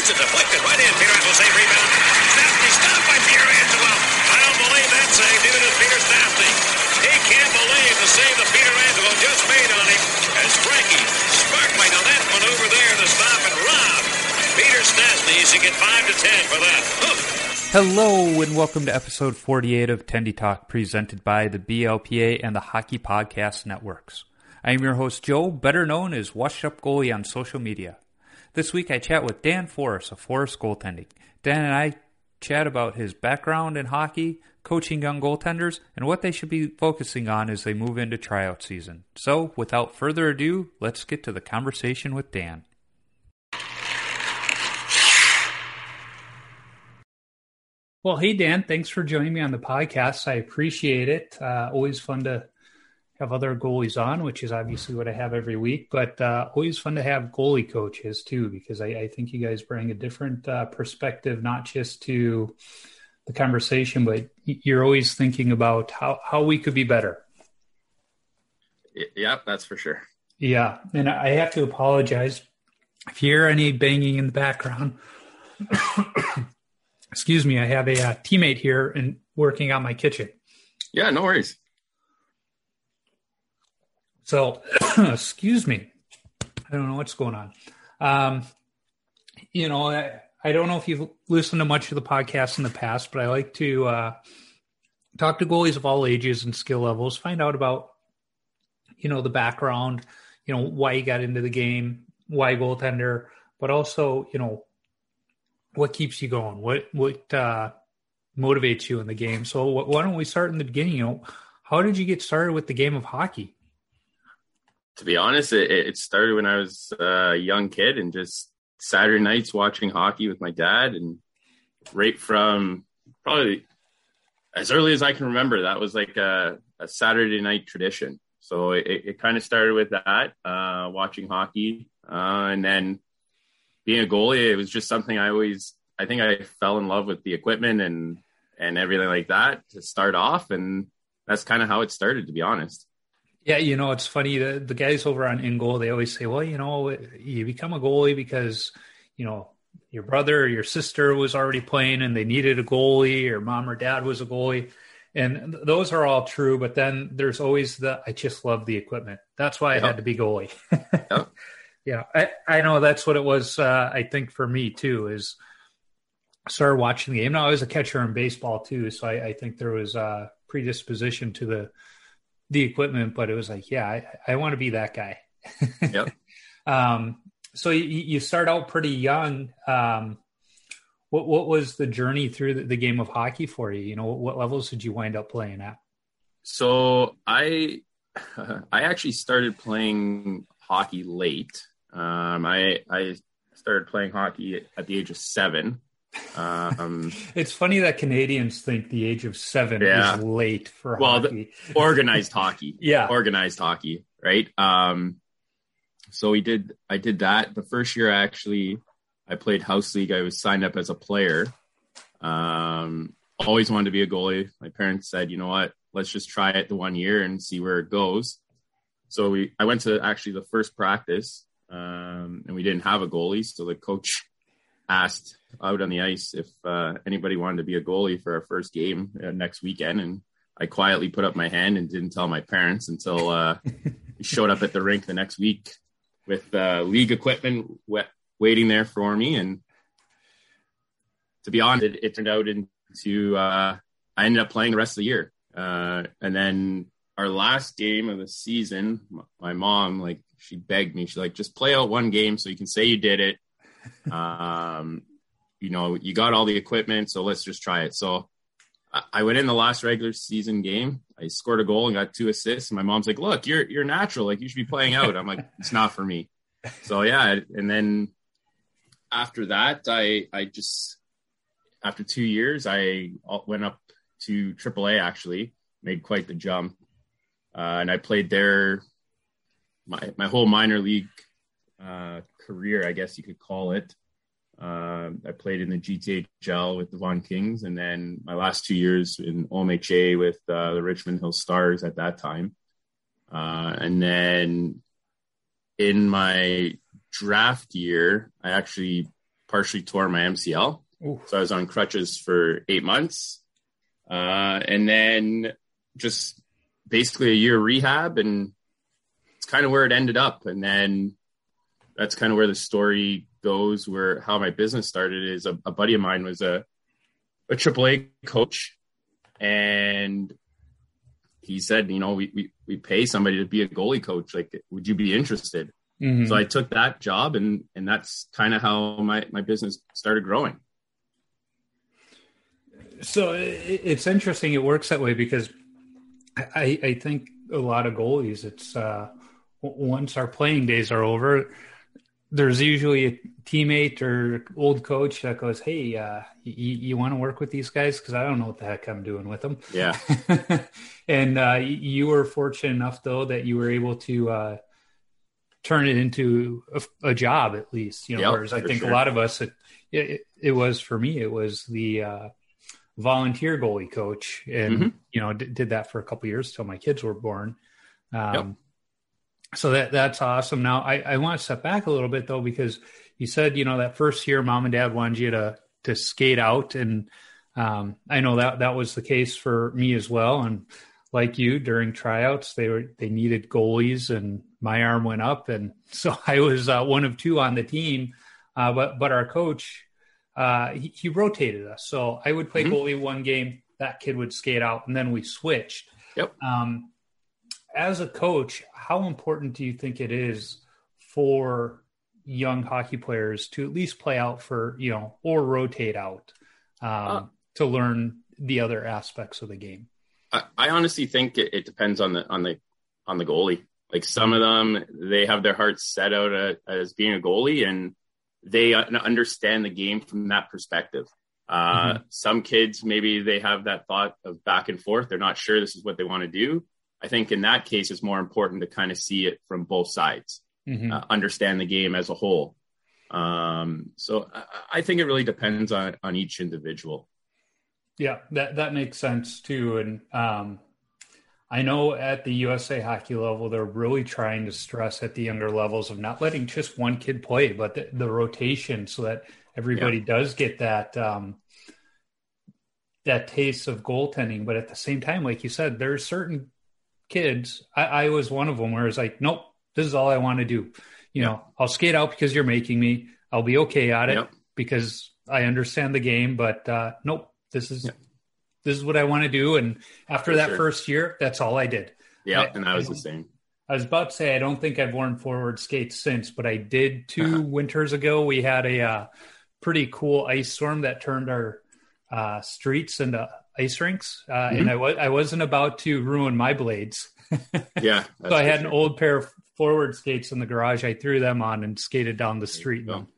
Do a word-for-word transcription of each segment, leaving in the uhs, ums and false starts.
shoots it, deflected right in. Peter save rebound. Snappy stopped by Pietrangelo. I don't believe that save, even to Peter Snappy. He can't believe the save that Pietrangelo just made on him as Frankie sparkling on that maneuver there to stop and rob Peter Snappy. He get five to ten for that. Oof. Hello and welcome to episode forty-eight of Tendy Talk, presented by the B L P A and the Hockey Podcast Networks. I am your host Joe, better known as Washed Up Goalie on social media. This week I chat with Dan Forrest of Forest Goaltending. Dan and I chat about his background in hockey, coaching young goaltenders, and what they should be focusing on as they move into tryout season. So, without further ado, let's get to the conversation with Dan. Well, hey, Dan, thanks for joining me on the podcast. I appreciate it. Uh, always fun to have other goalies on, which is obviously what I have every week, but uh, always fun to have goalie coaches too, because I, I think you guys bring a different uh, perspective, not just to the conversation, but you're always thinking about how, how we could be better. Yeah, that's for sure. Yeah. And I have to apologize if you hear any banging in the background. Excuse me, I have a uh, teammate here and working on my kitchen. Yeah, no worries. So, excuse me. I don't know what's going on. Um, you know, I, I don't know if you've listened to much of the podcast in the past, but I like to uh, talk to goalies of all ages and skill levels, find out about, you know, the background, you know, why you got into the game, why goaltender, but also, you know, what keeps you going? What what uh, motivates you in the game? So wh- why don't we start in the beginning? You know, how did you get started with the game of hockey? To be honest, it, it started when I was a young kid and just Saturday nights watching hockey with my dad. And right from probably as early as I can remember, that was like a, a Saturday night tradition. So it, it kind of started with that, uh, watching hockey, uh, and then being a goalie, it was just something I always, I think I fell in love with the equipment and, and everything like that to start off. And that's kind of how it started, to be honest. Yeah. You know, it's funny, the, the guys over on InGoal, they always say, well, you know, you become a goalie because, you know, your brother or your sister was already playing and they needed a goalie, or mom or dad was a goalie. And th- those are all true. But then there's always the, I just love the equipment. That's why yep. I had to be goalie. Yep. Yeah, I, I know that's what it was, uh, I think, for me, too, is started watching the game. Now, I was a catcher in baseball, too, so I, I think there was a predisposition to the the equipment, but it was like, yeah, I, I want to be that guy. Yep. um, so you, you start out pretty young. Um, what, what was the journey through the, the game of hockey for you? You know, what levels did you wind up playing at? So I I actually started playing hockey late. Um, I I started playing hockey at the age of seven. Um, it's funny that Canadians think the age of seven yeah. is late for well, hockey. The organized hockey, yeah, organized hockey, right? Um, so we did. I did that the first year. I actually, I played house league. I was signed up as a player. Um, always wanted to be a goalie. My parents said, you know what, let's just try it the one year and see where it goes. So we, I went to actually the first practice. Um, and we didn't have a goalie, so the coach asked out on the ice if uh, anybody wanted to be a goalie for our first game uh, next weekend, and I quietly put up my hand and didn't tell my parents until uh, we showed up at the rink the next week with uh, league equipment wet, waiting there for me, and to be honest, it, it turned out into, uh, I ended up playing the rest of the year, uh, and then our last game of the season, my, my mom, like, she begged me. She's like, just play out one game so you can say you did it. Um, you know, you got all the equipment, so let's just try it. So I, I went in the last regular season game. I scored a goal and got two assists. And my mom's like, look, you're you're natural. Like, you should be playing out. I'm like, it's not for me. So, yeah. And then after that, I, I just – after two years, I went up to triple A, actually, made quite the jump. Uh, and I played there – My my whole minor league uh, career, I guess you could call it. Uh, I played in the G T H L with the Von Kings, and then my last two years in O M H A with uh, the Richmond Hill Stars at that time. Uh, and then in my draft year, I actually partially tore my M C L. Ooh. So I was on crutches for eight months. Uh, and then just basically a year rehab, and it's kind of where it ended up. And then that's kind of where the story goes, where how my business started is a, a buddy of mine was a, a triple A coach. And he said, you know, we, we, we pay somebody to be a goalie coach. Like, would you be interested? Mm-hmm. So I took that job, and, and that's kind of how my, my business started growing. So it, it's interesting. It works that way because I, I think a lot of goalies, it's uh, once our playing days are over, there's usually a teammate or old coach that goes, hey, uh, you, you want to work with these guys? Because I don't know what the heck I'm doing with them. Yeah. And uh, you were fortunate enough, though, that you were able to uh, turn it into a, a job, at least. You know, yep, whereas I think sure. a lot of us, it, it, it was for me, it was the uh, volunteer goalie coach. And, mm-hmm. you know, d- did that for a couple of years till my kids were born. Um, yep. So that that's awesome. Now, I, I want to step back a little bit, though, because you said, you know, that first year, mom and dad wanted you to to skate out. And um, I know that that was the case for me as well. And like you, during tryouts, they were they needed goalies, and my arm went up. And so I was uh, one of two on the team. Uh, but, but our coach, uh, he, he rotated us. So I would play mm-hmm. goalie one game, that kid would skate out, and then we switched. Yep. Um, as a coach, how important do you think it is for young hockey players to at least play out for, you know, or rotate out um, uh, to learn the other aspects of the game? I, I honestly think it, it depends on the, on the, on the goalie. Like, some of them, they have their hearts set out uh, as being a goalie, and they understand the game from that perspective. Uh, mm-hmm. Some kids, maybe they have that thought of back and forth. They're not sure this is what they want to do. I think in that case, it's more important to kind of see it from both sides, mm-hmm. uh, understand the game as a whole. Um, so I, I think it really depends on, on each individual. Yeah, that, that makes sense too. And um, I know at the U S A Hockey level, they're really trying to stress at the younger levels of not letting just one kid play, but the, the rotation, so that everybody yeah. does get that um that taste of goaltending. But at the same time, like you said, there are certain kids, I, I was one of them where it's like, nope, this is all I want to do. You yep. know, I'll skate out because you're making me. I'll be okay at it yep. because I understand the game, but uh, nope, this is, yep. this is what I want to do. And after For that sure. first year, that's all I did. Yeah. And I was I, the same. I was about to say, I don't think I've worn forward skates since, but I did two uh-huh. winters ago. We had a uh, pretty cool ice storm that turned our uh, streets into ice rinks, uh, mm-hmm. and I was I wasn't about to ruin my blades. Yeah, so I had sure. an old pair of forward skates in the garage. I threw them on and skated down the street. Awesome.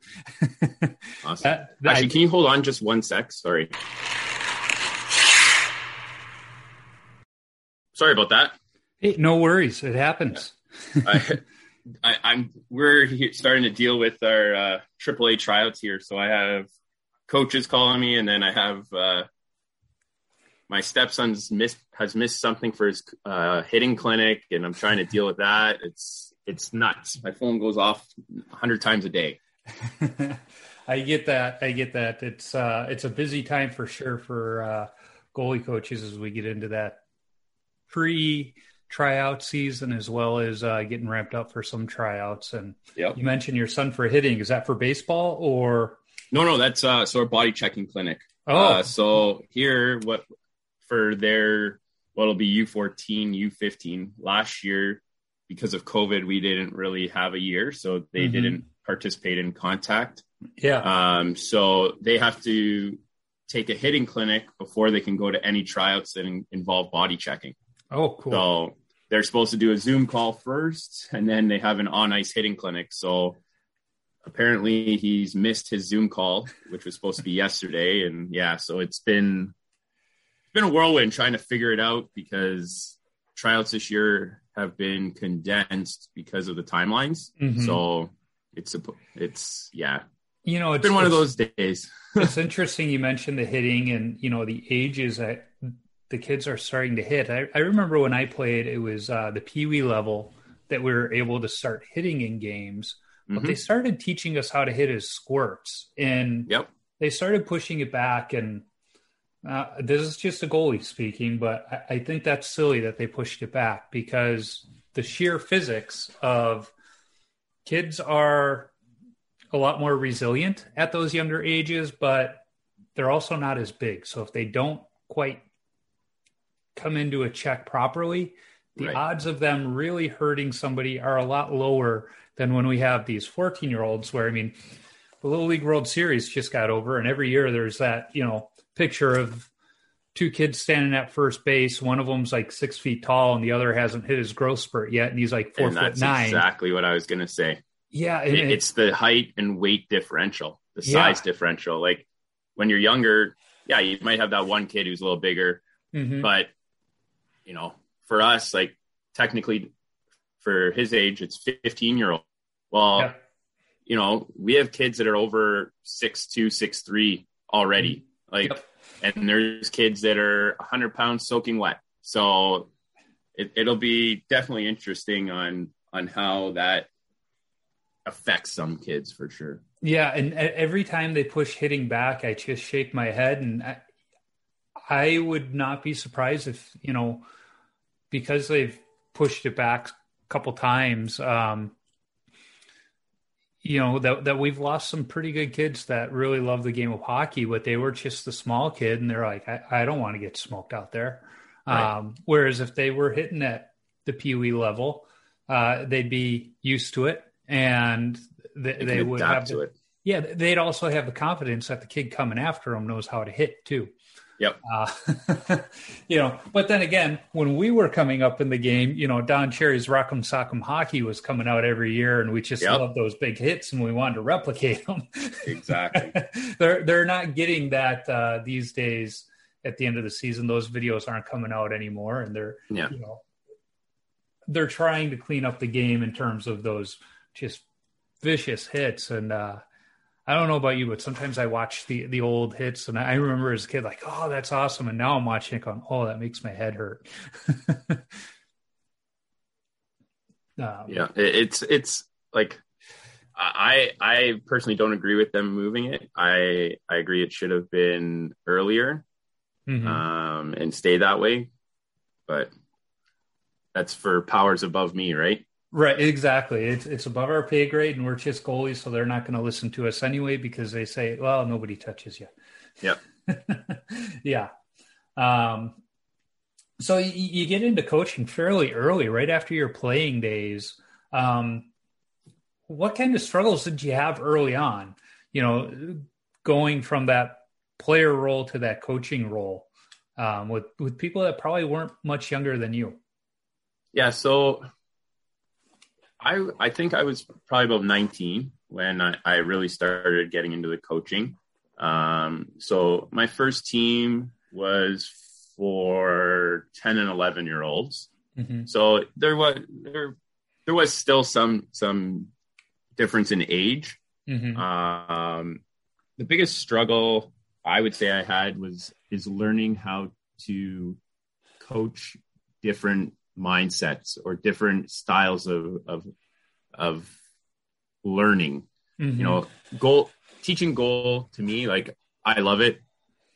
that, that Actually, I, can you hold on just one sec? Sorry. Sorry about that. Hey, no worries. It happens. Yeah. I, I, I'm we're here, starting to deal with our uh, triple A tryouts here, so I have coaches calling me, and then I have. Uh, My stepson's missed has missed something for his uh, hitting clinic, and I'm trying to deal with that. It's it's nuts. My phone goes off a hundred times a day. I get that. I get that. It's uh, it's a busy time for sure for uh, goalie coaches as we get into that pre tryout season, as well as uh, getting ramped up for some tryouts. And yep. you mentioned your son for hitting. Is that for baseball or no? No, that's uh, so our body checking clinic. Oh, uh, so here what. For their, well, it'll be U fourteen, U fifteen. Last year, because of COVID, we didn't really have a year, so they mm-hmm. didn't participate in contact. Yeah. Um. So they have to take a hitting clinic before they can go to any tryouts that in- involve body checking. Oh, cool. So they're supposed to do a Zoom call first, and then they have an on-ice hitting clinic. So apparently he's missed his Zoom call, which was supposed to be yesterday. And, yeah, so it's been... been a whirlwind trying to figure it out because tryouts this year have been condensed because of the timelines. Mm-hmm. So it's, a, it's, yeah, you know, it's, it's been one it's, of those days. It's interesting. You mentioned the hitting and, you know, the ages that the kids are starting to hit. I, I remember when I played, it was uh, the peewee level that we were able to start hitting in games. But mm-hmm. they started teaching us how to hit as squirts, and yep. they started pushing it back. And uh, this is just a goalie speaking, but I, I think that's silly that they pushed it back, because the sheer physics of kids are a lot more resilient at those younger ages, but they're also not as big. So if they don't quite come into a check properly, the right. odds of them really hurting somebody are a lot lower than when we have these fourteen-year-olds where, I mean, the Little League World Series just got over, and every year there's that, you know, picture of two kids standing at first base. One of them's like six feet tall and the other hasn't hit his growth spurt yet, and he's like four and foot that's nine. Exactly what I was going to say. Yeah. And it, it's the height and weight differential, the size yeah. differential. Like when you're younger, yeah, you might have that one kid who's a little bigger, mm-hmm. but, you know, for us, like technically for his age, it's fifteen year old. Well, yeah. you know, we have kids that are over six, two, six, three already. Like, yep. and there's kids that are a hundred pounds soaking wet. So it, it'll be definitely interesting on, on how that affects some kids for sure. Yeah. And every time they push hitting back, I just shake my head, and I, I would not be surprised if, you know, because they've pushed it back a couple times, um, you know, that, that we've lost some pretty good kids that really love the game of hockey, but they were just the small kid, and they're like, I, I don't want to get smoked out there. Right. Um, whereas if they were hitting at the peewee level, uh, they'd be used to it, and th- they, they would have to it. Yeah, they'd also have the confidence that the kid coming after them knows how to hit too. Yep. Uh, you know, but then again, when we were coming up in the game, you know, Don Cherry's Rock'em Sock'em Hockey was coming out every year, and we just yep. loved those big hits, and we wanted to replicate them. Exactly. They're they're not getting that uh, these days. At the end of the season, those videos aren't coming out anymore, and they're yeah. you know, they're trying to clean up the game in terms of those just vicious hits. And uh, I don't know about you, but sometimes I watch the, the old hits, and I remember as a kid, like, oh, that's awesome. And now I'm watching it going, oh, that makes my head hurt. um, yeah, it's it's like I I personally don't agree with them moving it. I, I agree it should have been earlier mm-hmm. um, and stay that way. But that's for powers above me, right? Right, exactly. It's it's above our pay grade, and we're just goalies, so they're not going to listen to us anyway, because they say, well, nobody touches you. Yep. yeah. Um, so you, you get into coaching fairly early, right after your playing days. Um, what kind of struggles did you have early on, you know, going from that player role to that coaching role um, with, with people that probably weren't much younger than you? Yeah, so – I, I think I was probably about nineteen when I, I really started getting into the coaching. Um, so my first team was for ten and eleven year olds. Mm-hmm. So there was, there, there was still some, some difference in age. Mm-hmm. Um, the biggest struggle I would say I had was, is learning how to coach different mindsets or different styles of of of learning. Mm-hmm. You know, goal teaching goal to me, like I love it.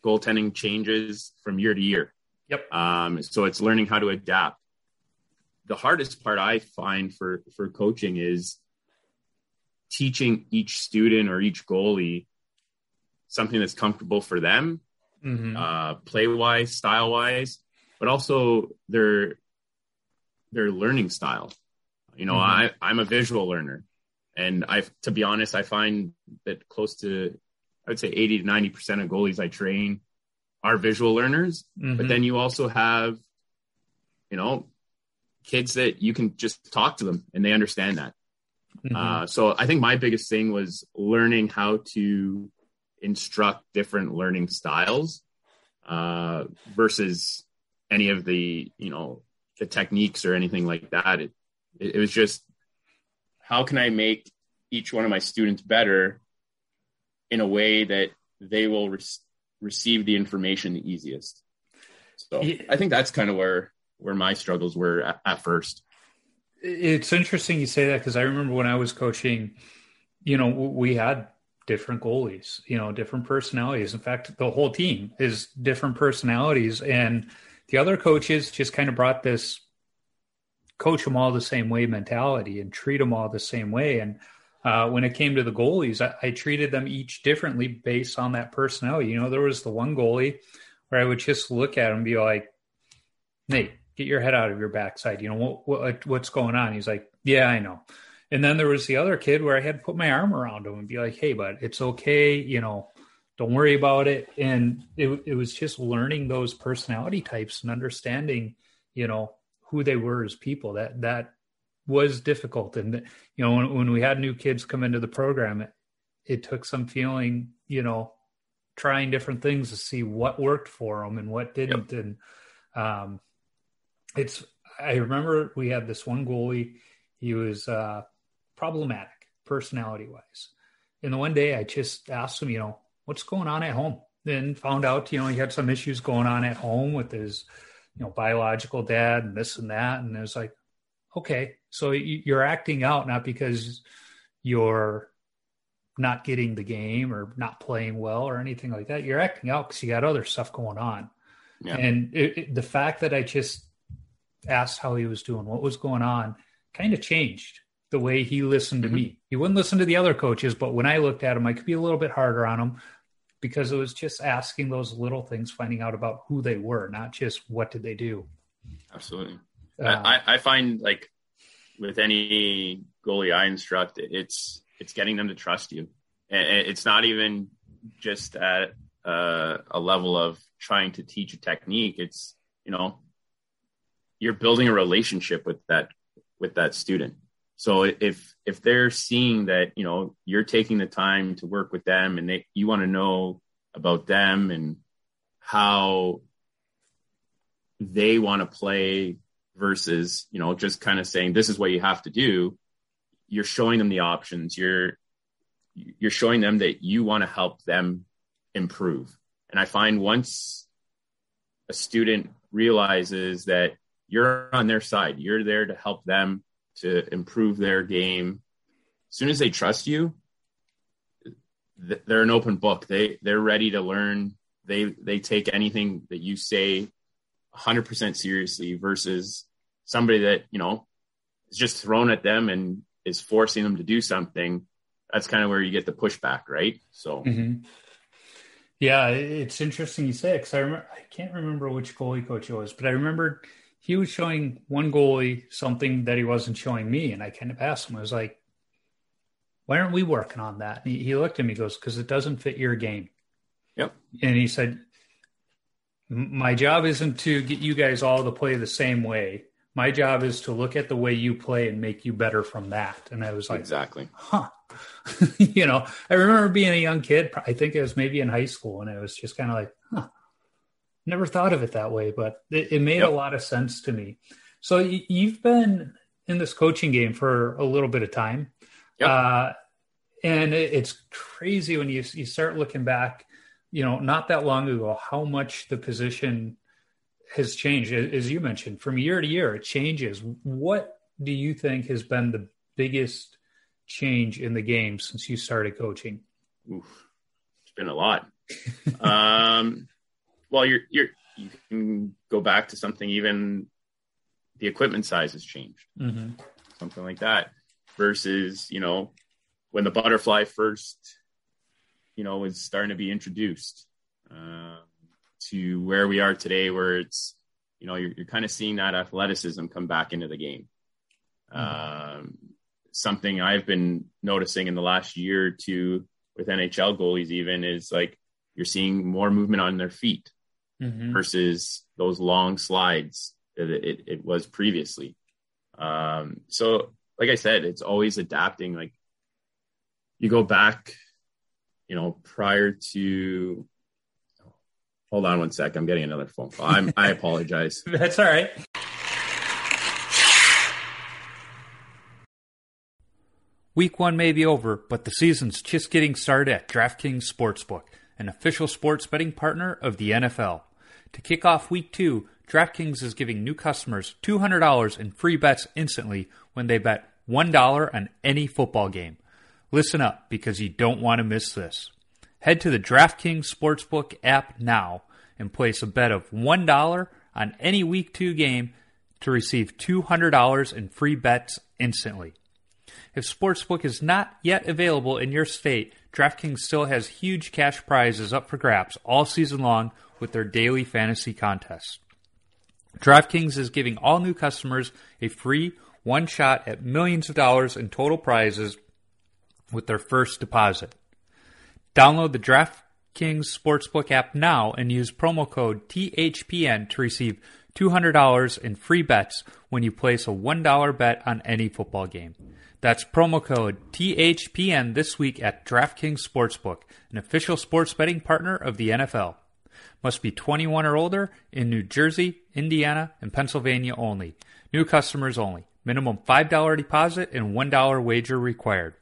Goaltending changes from year to year. Yep. Um, so it's learning how to adapt. The hardest part I find for for coaching is teaching each student or each goalie something that's comfortable for them, mm-hmm. uh, play wise, style wise, but also their their learning style. You know, mm-hmm. I, I'm a visual learner, and I, to be honest, I find that close to, I would say eighty to ninety percent of goalies I train are visual learners, mm-hmm. but then you also have, you know, kids that you can just talk to them and they understand that. Mm-hmm. Uh, so I think my biggest thing was learning how to instruct different learning styles uh, versus any of the, you know, the techniques or anything like that. It, it was just, how can I make each one of my students better in a way that they will re- receive the information the easiest? So yeah. I think that's kind of where, where my struggles were at, at first. It's interesting you say that, because I remember when I was coaching, you know, we had different goalies, you know, different personalities. In fact, the whole team is different personalities. And the other coaches just kind of brought this coach them all the same way mentality and treat them all the same way. And uh, when it came to the goalies, I, I treated them each differently based on that personality. You know, there was the one goalie where I would just look at him and be like, Nate, get your head out of your backside. You know, what, what, what's going on? He's like, yeah, I know. And then there was the other kid where I had to put my arm around him and be like, hey, bud, it's okay. You know, don't worry about it. And it, it was just learning those personality types and understanding, you know, who they were as people. That, that was difficult. And, you know, when, when we had new kids come into the program, it, it took some feeling, you know, trying different things to see what worked for them and what didn't. Yep. And um, it's, I remember we had this one goalie. He was uh, problematic personality wise. And the one day I just asked him, you know, what's going on at home? Then found out, you know, he had some issues going on at home with his, you know, biological dad and this and that. And it was like, okay, so you're acting out, not because you're not getting the game or not playing well or anything like that. You're acting out because you got other stuff going on. Yeah. And it, it, the fact that I just asked how he was doing, what was going on, kind of changed the way he listened to mm-hmm. me. He wouldn't listen to the other coaches, but when I looked at him, I could be a little bit harder on him because it was just asking those little things, finding out about who they were, not just what did they do. Absolutely. Uh, I, I find like with any goalie I instruct, it's, it's getting them to trust you. And it's not even just at uh, a level of trying to teach a technique. It's, you know, you're building a relationship with that with that student. So if, if they're seeing that, you know, you're taking the time to work with them and they, you want to know about them and how they want to play versus, you know, just kind of saying, this is what you have to do. You're showing them the options. You're, you're showing them that you want to help them improve. And I find once a student realizes that you're on their side, you're there to help them to improve their game, as soon as they trust you, th- they're an open book. They, they're ready to learn. They, they take anything that you say one hundred percent seriously versus somebody that, you know, is just thrown at them and is forcing them to do something. That's kind of where you get the pushback, right? So, mm-hmm. yeah, it's interesting you say it, because I, rem- I can't remember which goalie coach it was, but I remember he was showing one goalie something that he wasn't showing me. And I kind of asked him, I was like, why aren't we working on that? And he looked at me, he goes, because it doesn't fit your game. Yep. And he said, my job isn't to get you guys all to play the same way. My job is to look at the way you play and make you better from that. And I was like, exactly. Huh. You know, I remember being a young kid, I think it was maybe in high school, and I was just kind of like, huh. Never thought of it that way, but it, it made yep. a lot of sense to me. So y- you've been in this coaching game for a little bit of time. Yep. Uh, and it, it's crazy when you, you start looking back, you know, not that long ago, how much the position has changed. As you mentioned, from year to year, it changes. What do you think has been the biggest change in the game since you started coaching? Oof, it's been a lot. um, Well, you're, you're, you can go back to something, even the equipment size has changed, mm-hmm. something like that versus, you know, when the butterfly first, you know, was starting to be introduced uh, to where we are today, where it's, you know, you're, you're kind of seeing that athleticism come back into the game. Mm-hmm. Um, something I've been noticing in the last year or two with N H L goalies even is like, you're seeing more movement on their feet. Mm-hmm. versus those long slides that it, it was previously. Um, so, like I said, it's always adapting. Like you go back, you know, prior to. Hold on one sec. I'm getting another phone call. I'm, I apologize. That's all right. Week one may be over, but the season's just getting started at DraftKings Sportsbook, an official sports betting partner of the N F L. To kick off week two, DraftKings is giving new customers two hundred dollars in free bets instantly when they bet one dollar on any football game. Listen up, because you don't want to miss this. Head to the DraftKings Sportsbook app now and place a bet of one dollar on any Week two game to receive two hundred dollars in free bets instantly. If Sportsbook is not yet available in your state, DraftKings still has huge cash prizes up for grabs all season long with their daily fantasy contests. DraftKings is giving all new customers a free one shot at millions of dollars in total prizes with their first deposit. Download the DraftKings Sportsbook app now and use promo code T H P N to receive two hundred dollars in free bets when you place a one dollar bet on any football game. That's promo code T H P N this week at DraftKings Sportsbook, an official sports betting partner of the N F L. Must be twenty-one or older in New Jersey, Indiana, and Pennsylvania only. New customers only. Minimum five dollars deposit and one dollar wager required.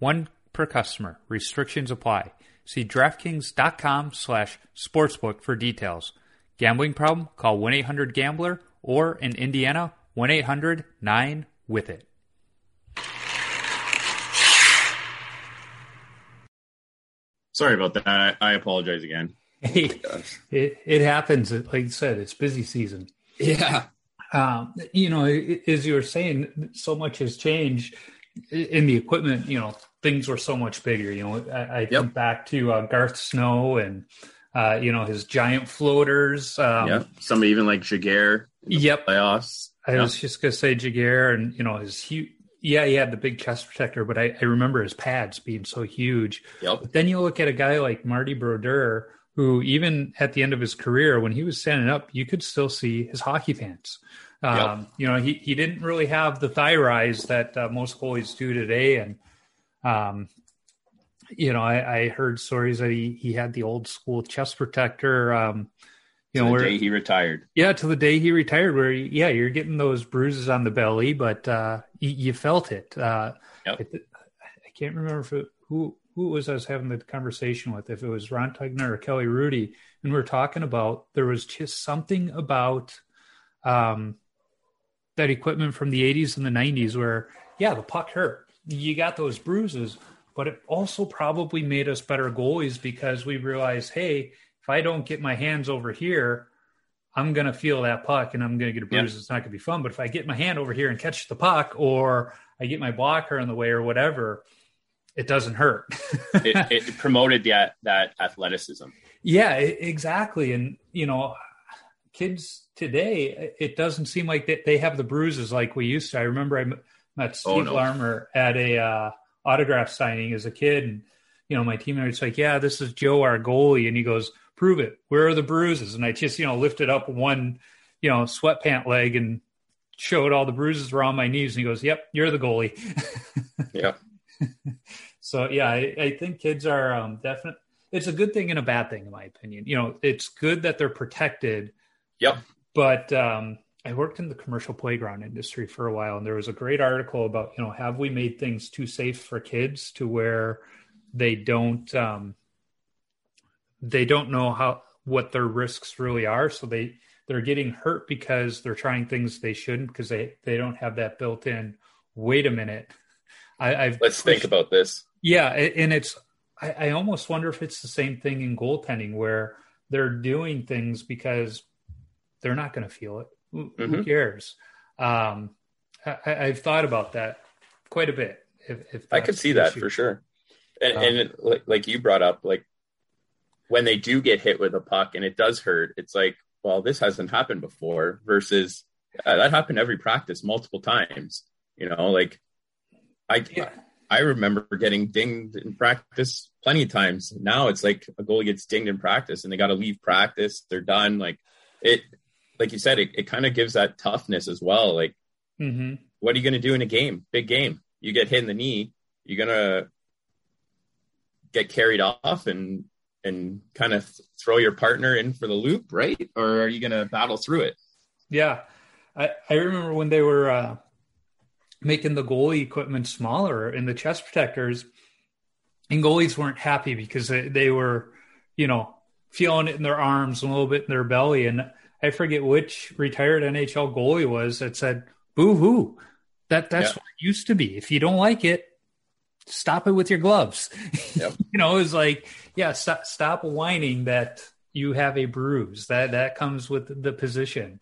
One per customer. Restrictions apply. See DraftKings.com slash sportsbook for details. Gambling problem? Call one eight hundred gambler or in Indiana, one eight hundred nine with it. Sorry about that. I, I apologize again. Hey, it, it happens. Like you said, it's busy season. Yeah. Um, you know, as you were saying, so much has changed in the equipment. You know, things were so much bigger. You know, I, I yep. think back to uh, Garth Snow and, uh, you know, his giant floaters. Um, yeah. Some even like Jaguar. Yep. Playoffs. I yep. was just going to say Jaguar and, you know, his huge. Yeah, he had the big chest protector, but I, I remember his pads being so huge. Yep. But then you look at a guy like Marty Brodeur, who even at the end of his career, when he was standing up, you could still see his hockey pants. Um, yep. You know, he, he didn't really have the thigh rise that uh, most goalies do today. And, um, you know, I, I heard stories that he, he had the old school chest protector, um, you know, the where, day he retired. Yeah, to the day he retired, where, yeah, you're getting those bruises on the belly, but uh, you, you felt it. Uh, yep. I, I can't remember if it, who who it was I was having the conversation with, if it was Ron Tugner or Kelly Rudy, and we were talking about there was just something about um, that equipment from the eighties and the nineties where, yeah, the puck hurt. You got those bruises, but it also probably made us better goalies because we realized, hey, if I don't get my hands over here, I'm going to feel that puck and I'm going to get a bruise. Yep. It's not going to be fun. But if I get my hand over here and catch the puck, or I get my blocker in the way or whatever, it doesn't hurt. it, it promoted that, that athleticism. Yeah, it, exactly. And, you know, kids today, it doesn't seem like they, they have the bruises like we used to. I remember I met Steve oh, no. Larmer at a uh, autograph signing as a kid. And, you know, my teammate's like, yeah, this is Joe, our goalie. And he goes, prove it. Where are the bruises? And I just, you know, lifted up one, you know, sweatpant leg and showed all the bruises were on my knees. And he goes, yep, you're the goalie. Yeah. So, yeah, I, I think kids are um, definite. It's a good thing and a bad thing, in my opinion. You know, it's good that they're protected. Yep. But um, I worked in the commercial playground industry for a while, and there was a great article about, you know, have we made things too safe for kids to where they don't um, – they don't know how, what their risks really are. So they, they're getting hurt because they're trying things they shouldn't, because they, they don't have that built in. Wait a minute. I, I've let's pushed, think about this. Yeah. And it's, I, I almost wonder if it's the same thing in goaltending where they're doing things because they're not going to feel it. Who, mm-hmm. who cares? Um, I, I've thought about that quite a bit. If, if I could see that issue. For sure. And, um, and like, like you brought up, like, when they do get hit with a puck and it does hurt, it's like, well, this hasn't happened before versus uh, that happened every practice multiple times. You know, like I, yeah. I remember getting dinged in practice plenty of times. Now it's like a goalie gets dinged in practice and they got to leave practice. They're done. Like it, like you said, it, it kind of gives that toughness as well. Like, mm-hmm. what are you going to do in a game? Big game. You get hit in the knee, you're going to get carried off and, and kind of throw your partner in for the loop, right? Or are you going to battle through it? Yeah. I, I remember when they were uh, making the goalie equipment smaller and the chest protectors, and goalies weren't happy because they, they were, you know, feeling it in their arms and a little bit in their belly. And I forget which retired N H L goalie was that said, boo hoo. That, that's yeah. what it used to be. If you don't like it, stop it with your gloves. Yep. You know, it's like, yeah, stop, stop whining that you have a bruise. That that comes with the position.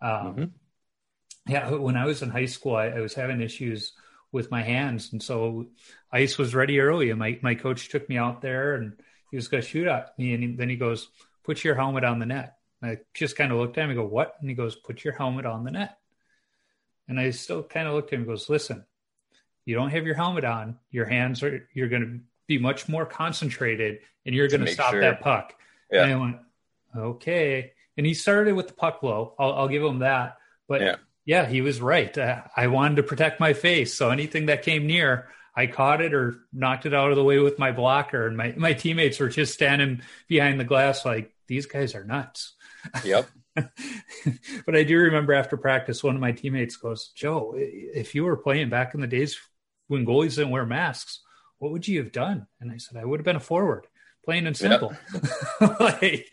Um, mm-hmm. Yeah, when I was in high school, I, I was having issues with my hands. And so ice was ready early. And my, my coach took me out there and he was going to shoot at me. And he, then he goes, put your helmet on the net. And I just kind of looked at him and go, what? And he goes, put your helmet on the net. And I still kind of looked at him and goes, listen, you don't have your helmet on. Your hands are, you're going to be much more concentrated and you're going to stop sure. that puck. Yeah. And I went, okay. And he started with the puck low. I'll, I'll give him that. But yeah. Yeah, he was right. Uh, I wanted to protect my face. So anything that came near, I caught it or knocked it out of the way with my blocker. And my, my teammates were just standing behind the glass like, these guys are nuts. Yep. But I do remember after practice, one of my teammates goes, Joe, if you were playing back in the days when goalies didn't wear masks, what would you have done? And I said, I would have been a forward. Plain and simple. Yep. Like,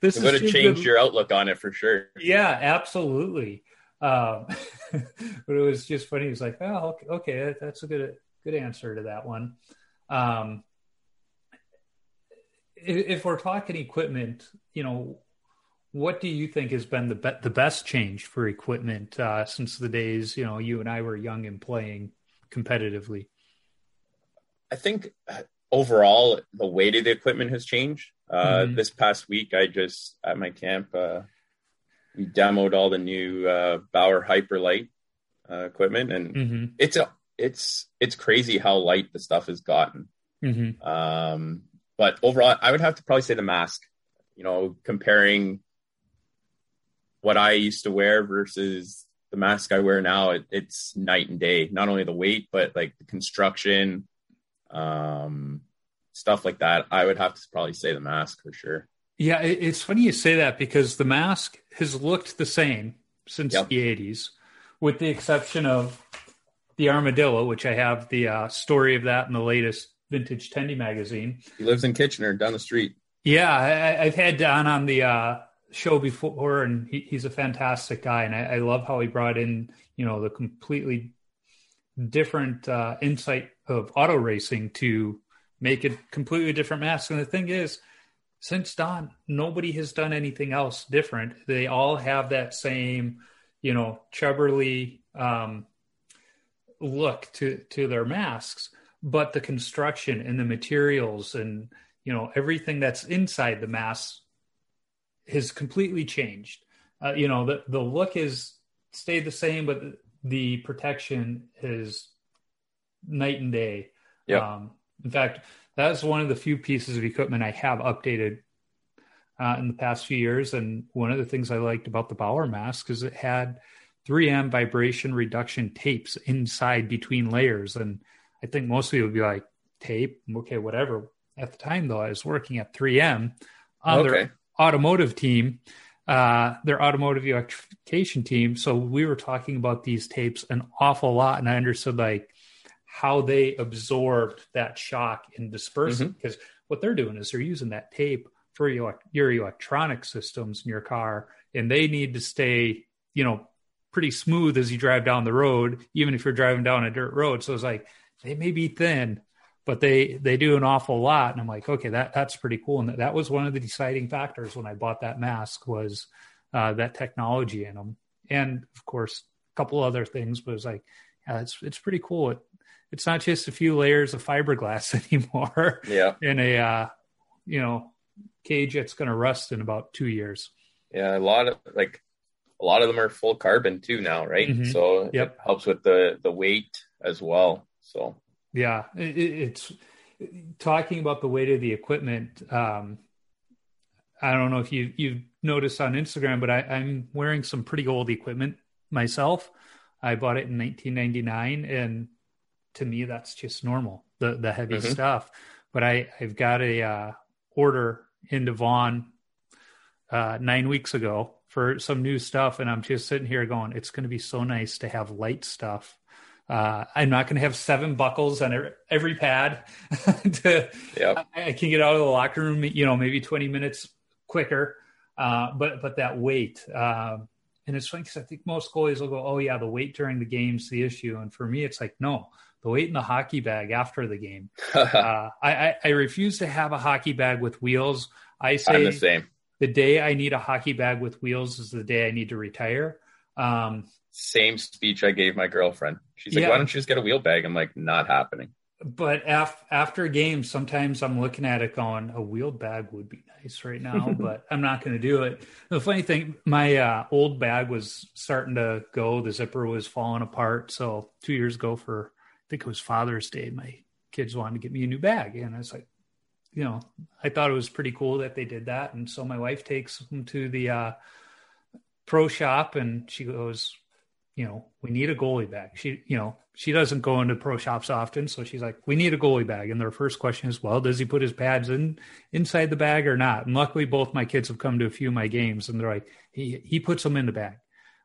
this it would have changed good. Your outlook on it for sure. Yeah, absolutely. Um, but it was just funny. He was like, oh, okay, okay that, that's a good, good answer to that one. Um, if, if we're talking equipment, you know, what do you think has been the be- the best change for equipment uh, since the days, you know, you and I were young and playing competitively? I think overall, the weight of the equipment has changed. Uh, mm-hmm. This past week, I just, at my camp, uh, we demoed all the new uh, Bauer Hyper Light uh, equipment, and mm-hmm. it's a, it's it's crazy how light the stuff has gotten. Mm-hmm. Um, but overall, I would have to probably say the mask. You know, comparing what I used to wear versus the mask I wear now, it, it's night and day. Not only the weight, but like the construction, um, stuff like that. I would have to probably say the mask for sure. Yeah, it's funny you say that because the mask has looked the same since yep. the eighties, with the exception of the armadillo, which I have the uh, story of that in the latest Vintage Tendy magazine. He lives in Kitchener, down the street. Yeah, I, I've had Don on the uh, show before, and he, he's a fantastic guy, and I, I love how he brought in, you know, the completely different uh, insight of auto racing to make it completely different mask. And the thing is, since Don, nobody has done anything else different. They all have that same, you know, chubberly um, look to, to their masks, but the construction and the materials and, you know, everything that's inside the mask has completely changed. Uh, you know, the, the look has stayed the same, but the protection is night and day. Yep. Um, in fact, that's one of the few pieces of equipment I have updated uh, in the past few years. And one of the things I liked about the Bauer mask is it had three M vibration reduction tapes inside between layers. And I think mostly it would be like tape, okay, whatever. At the time, though, I was working at three M on okay. their automotive team, uh, their automotive electrification team. So we were talking about these tapes an awful lot. And I understood, like, how they absorbed that shock and dispersed mm-hmm. it. Because what they're doing is they're using that tape for your, your electronic systems in your car, and they need to stay, you know, pretty smooth as you drive down the road, even if you're driving down a dirt road. So it's like, they may be thin, but they, they do an awful lot. And I'm like, okay, that that's pretty cool. And that, that was one of the deciding factors when I bought that mask was uh, that technology in them. And of course, a couple other things, but it was like, yeah, it's, it's pretty cool. It, It's not just a few layers of fiberglass anymore. Yeah. In a, uh, you know, cage that's going to rust in about two years. Yeah. A lot of like, a lot of them are full carbon too now. Right. Mm-hmm. So yep. it helps with the, the weight as well. So, yeah, it, it's talking about the weight of the equipment. Um, I don't know if you, you've noticed on Instagram, but I, I'm wearing some pretty old equipment myself. I bought it in nineteen ninety-nine, and to me, that's just normal, the the heavy mm-hmm. stuff. But I, I've got a uh, order into Vaughn uh, nine weeks ago for some new stuff. And I'm just sitting here going, it's going to be so nice to have light stuff. Uh, I'm not going to have seven buckles on every pad. to, yep. I, I can get out of the locker room, you know, maybe twenty minutes quicker. Uh, but, but that weight, uh, And it's funny because I think most goalies will go, oh, yeah, the weight during the game's the issue. And for me, it's like, no, the weight in the hockey bag after the game. uh, I, I refuse to have a hockey bag with wheels. I say I'm the same. The day I need a hockey bag with wheels is the day I need to retire. Um, same speech I gave my girlfriend. She's like, yeah. Why don't you just get a wheel bag? I'm like, not happening. But af- after games, sometimes I'm looking at it going, a wheel bag would be nice right now, but I'm not going to do it. The funny thing, my uh, old bag was starting to go. The zipper was falling apart. So two years ago for, I think it was Father's Day, my kids wanted to get me a new bag. And I was like, you know, I thought it was pretty cool that they did that. And so my wife takes them to the uh, pro shop and she goes, you know, we need a goalie bag. She, you know, she doesn't go into pro shops often. So she's like, we need a goalie bag. And their first question is, well, does he put his pads in inside the bag or not? And luckily both my kids have come to a few of my games and they're like, he, he puts them in the bag.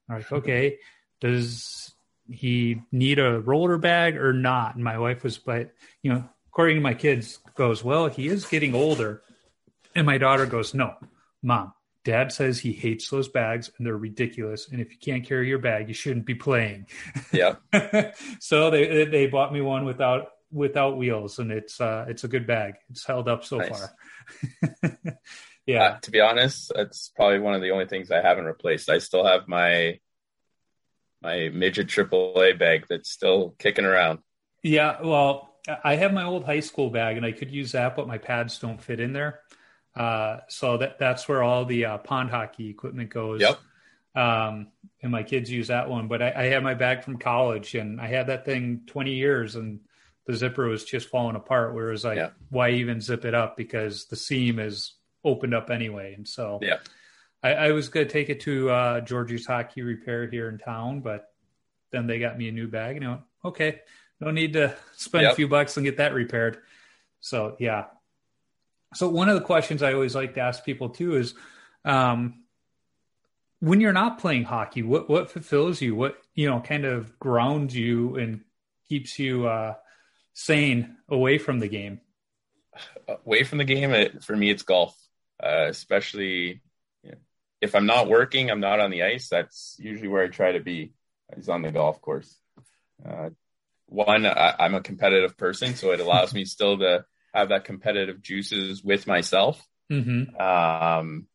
I'm like, okay, does he need a roller bag or not? And my wife was, but you know, according to my kids goes, well, he is getting older. And my daughter goes, no, Mom, Dad says he hates those bags and they're ridiculous. And if you can't carry your bag, you shouldn't be playing. Yeah. So they they bought me one without without wheels, and it's uh, it's a good bag. It's held up so nice. Far. Yeah. Uh, to be honest, that's probably one of the only things I haven't replaced. I still have my my midget triple A bag that's still kicking around. Yeah. Well, I have my old high school bag, and I could use that, but my pads don't fit in there. Uh, so that, that's where all the uh, pond hockey equipment goes. Yep. Um, and my kids use that one, but I, I had my bag from college and I had that thing twenty years and the zipper was just falling apart where it was like, yeah. Why even zip it up? Because the seam is opened up anyway. And so yeah. I, I was going to take it to uh, Georgie's Hockey Repair here in town, but then they got me a new bag and I went, okay, no need to spend yep. a few bucks and get that repaired. So yeah. So one of the questions I always like to ask people too is, um, when you're not playing hockey, what, what fulfills you? What, you know, kind of grounds you and keeps you uh, sane away from the game? Away from the game, it, for me, it's golf. Uh, especially you know, if I'm not working, I'm not on the ice. That's usually where I try to be, is on the golf course. Uh, one, I, I'm a competitive person, so it allows me still to have that competitive juices with myself, mm-hmm. um,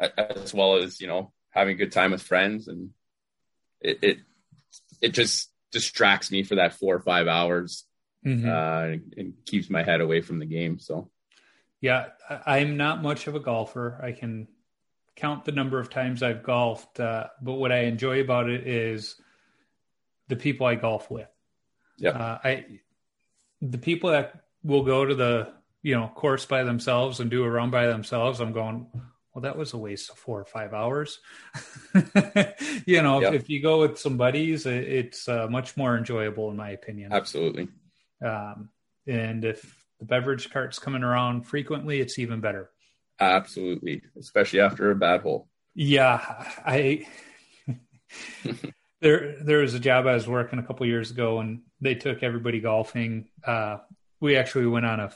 as well as, you know, having a good time with friends. And it, it, it just distracts me for that four or five hours mm-hmm. uh, and keeps my head away from the game. So. Yeah, I'm not much of a golfer. I can count the number of times I've golfed, uh, but what I enjoy about it is the people I golf with. Yeah. Uh, I, the people that, will go to the, you know, course by themselves and do a run by themselves. I'm going, well, that was a waste of four or five hours. You know, yep. if, if you go with some buddies, it, it's uh, much more enjoyable in my opinion. Absolutely. Um, and if the beverage cart's coming around frequently, it's even better. Absolutely. Especially after a bad hole. Yeah. I, there, there was a job I was working a couple years ago and they took everybody golfing, uh, we actually went on a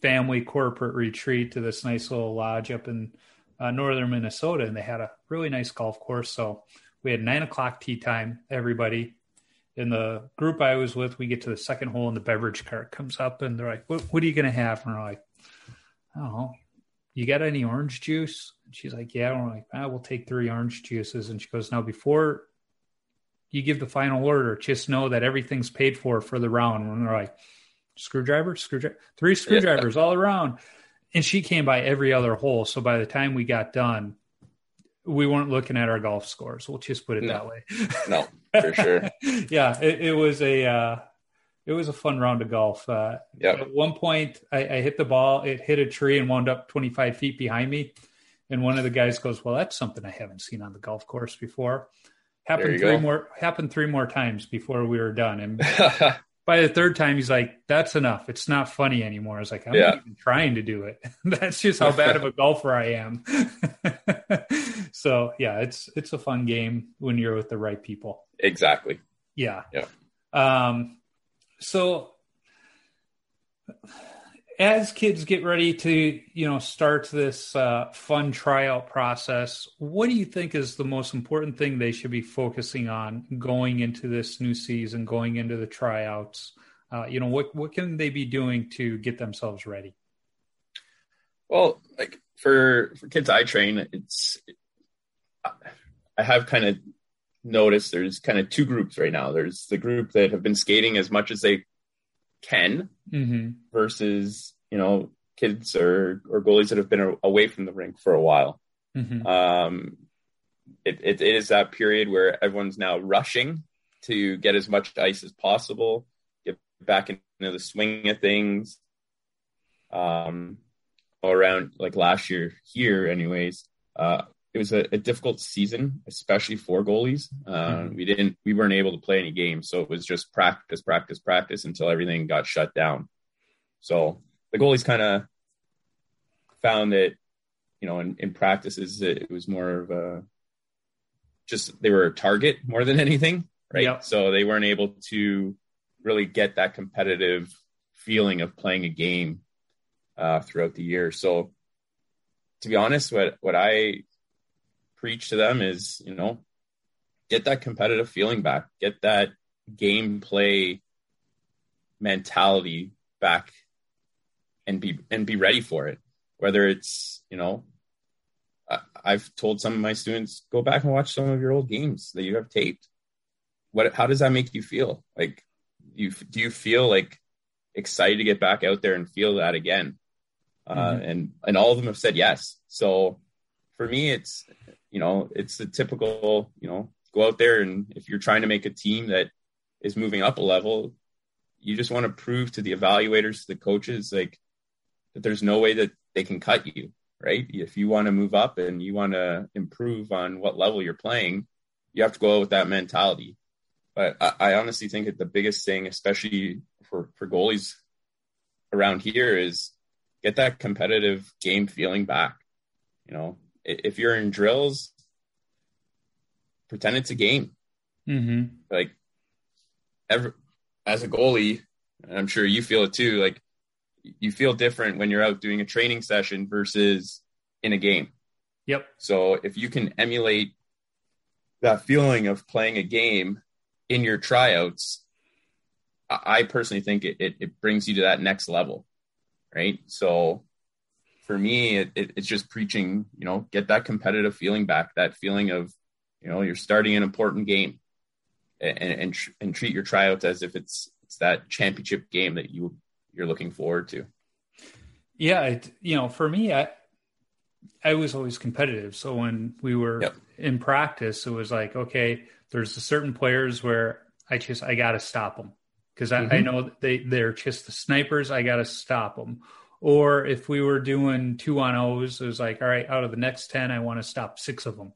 family corporate retreat to this nice little lodge up in uh, northern Minnesota, and they had a really nice golf course. So we had nine o'clock tea time, everybody. In the group I was with, we get to the second hole, and the beverage cart comes up, and they're like, what, what are you going to have? And we're like, I don't know. You got any orange juice? And she's like, yeah. And we're like, ah, we'll take three orange juices. And she goes, now, before you give the final order, just know that everything's paid for for the round. And they're like, screwdriver, screwdriver, three screwdrivers yeah. all around. And she came by every other hole. So by the time we got done, we weren't looking at our golf scores. We'll just put it no. that way. No, for sure. Yeah. It, it was a, uh, it was a fun round of golf. Uh, yep. At one point I, I hit the ball, it hit a tree and wound up twenty-five feet behind me. And one of the guys goes, well, that's something I haven't seen on the golf course before. Happened three go. more, happened three more times before we were done. And by the third time, he's like, that's enough. It's not funny anymore. I was like, I'm yeah. not even trying to do it. That's just how bad of a golfer I am. So, yeah, it's it's a fun game when you're with the right people. Exactly. Yeah. Yeah. Um, so as kids get ready to, you know, start this uh, fun tryout process, what do you think is the most important thing they should be focusing on going into this new season, going into the tryouts? Uh, you know, what, what can they be doing to get themselves ready? Well, like for, for kids I train, it's, I have kind of noticed there's kind of two groups right now. There's the group that have been skating as much as they can, mm-hmm. versus, you know, kids or, or goalies that have been away from the rink for a while. Mm-hmm. Um, it, it, it is that period where everyone's now rushing to get as much ice as possible, get back into the swing of things. Um, around like last year here anyways, uh, it was a, a difficult season, especially for goalies. Uh, mm-hmm. We didn't, we weren't able to play any games. So it was just practice, practice, practice until everything got shut down. So the goalies kind of found that, you know, in, in practices, it, it was more of a, just, they were a target more than anything. Right. Yep. So they weren't able to really get that competitive feeling of playing a game uh, throughout the year. So to be honest, what, what I, preach to them is, you know, get that competitive feeling back, get that gameplay mentality back, and be and be ready for it. Whether it's, you know, I, I've told some of my students, go back and watch some of your old games that you have taped. What, how does that make you feel? Like, you do you feel like excited to get back out there and feel that again? Mm-hmm. Uh, and and all of them have said yes. So for me, it's, you know, it's the typical, you know, go out there, and if you're trying to make a team that is moving up a level, you just want to prove to the evaluators, to the coaches, like, that there's no way that they can cut you, right? If you want to move up and you want to improve on what level you're playing, you have to go out with that mentality. But I, I honestly think that the biggest thing, especially for, for goalies around here, is get that competitive game feeling back. You know, if you're in drills, pretend it's a game. Mm-hmm. Like, every, as a goalie, and I'm sure you feel it too, like, you feel different when you're out doing a training session versus in a game. Yep. So if you can emulate that feeling of playing a game in your tryouts, I personally think it, it, it brings you to that next level, right? So for me, it, it, it's just preaching, you know, get that competitive feeling back, that feeling of, you know, you're starting an important game, and and, and treat your tryouts as if it's it's that championship game that you, you're looking forward to. Yeah. It, you know, for me, I, I was always competitive. So when we were yep. in practice, it was like, okay, there's a certain players where I just, I got to stop them, because I, mm-hmm. I know they, they're just the snipers. I got to stop them. Or if we were doing two on O's, it was like, all right, out of the next ten, I want to stop six of them.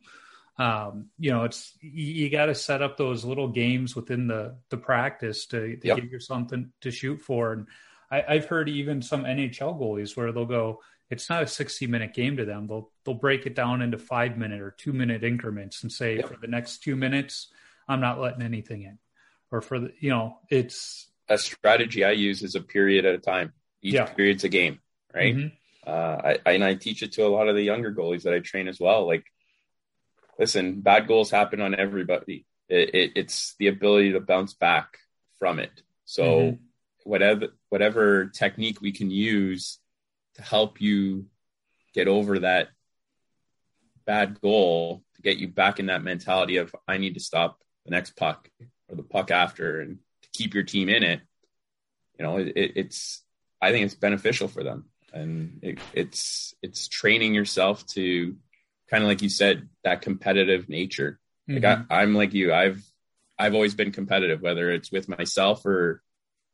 Um, you know, it's, you, you got to set up those little games within the, the practice to, to yep. give you something to shoot for. And I, I've heard even some N H L goalies where they'll go, it's not a sixty minute game to them. They'll, they'll break it down into five minute or two minute increments and say, yep. for the next two minutes, I'm not letting anything in. Or for the, you know, it's a strategy I use is a period at a time. Each yeah. period's a game, right? Mm-hmm. Uh, I, I, and I teach it to a lot of the younger goalies that I train as well. Like, listen, bad goals happen on everybody. It, it, it's the ability to bounce back from it. So mm-hmm. whatever whatever technique we can use to help you get over that bad goal, to get you back in that mentality of, I need to stop the next puck or the puck after, and to keep your team in it, you know, it, it, it's... I think it's beneficial for them. And it, it's, it's training yourself to kind of, like you said, that competitive nature. Mm-hmm. Like I, I'm like you, I've, I've always been competitive, whether it's with myself or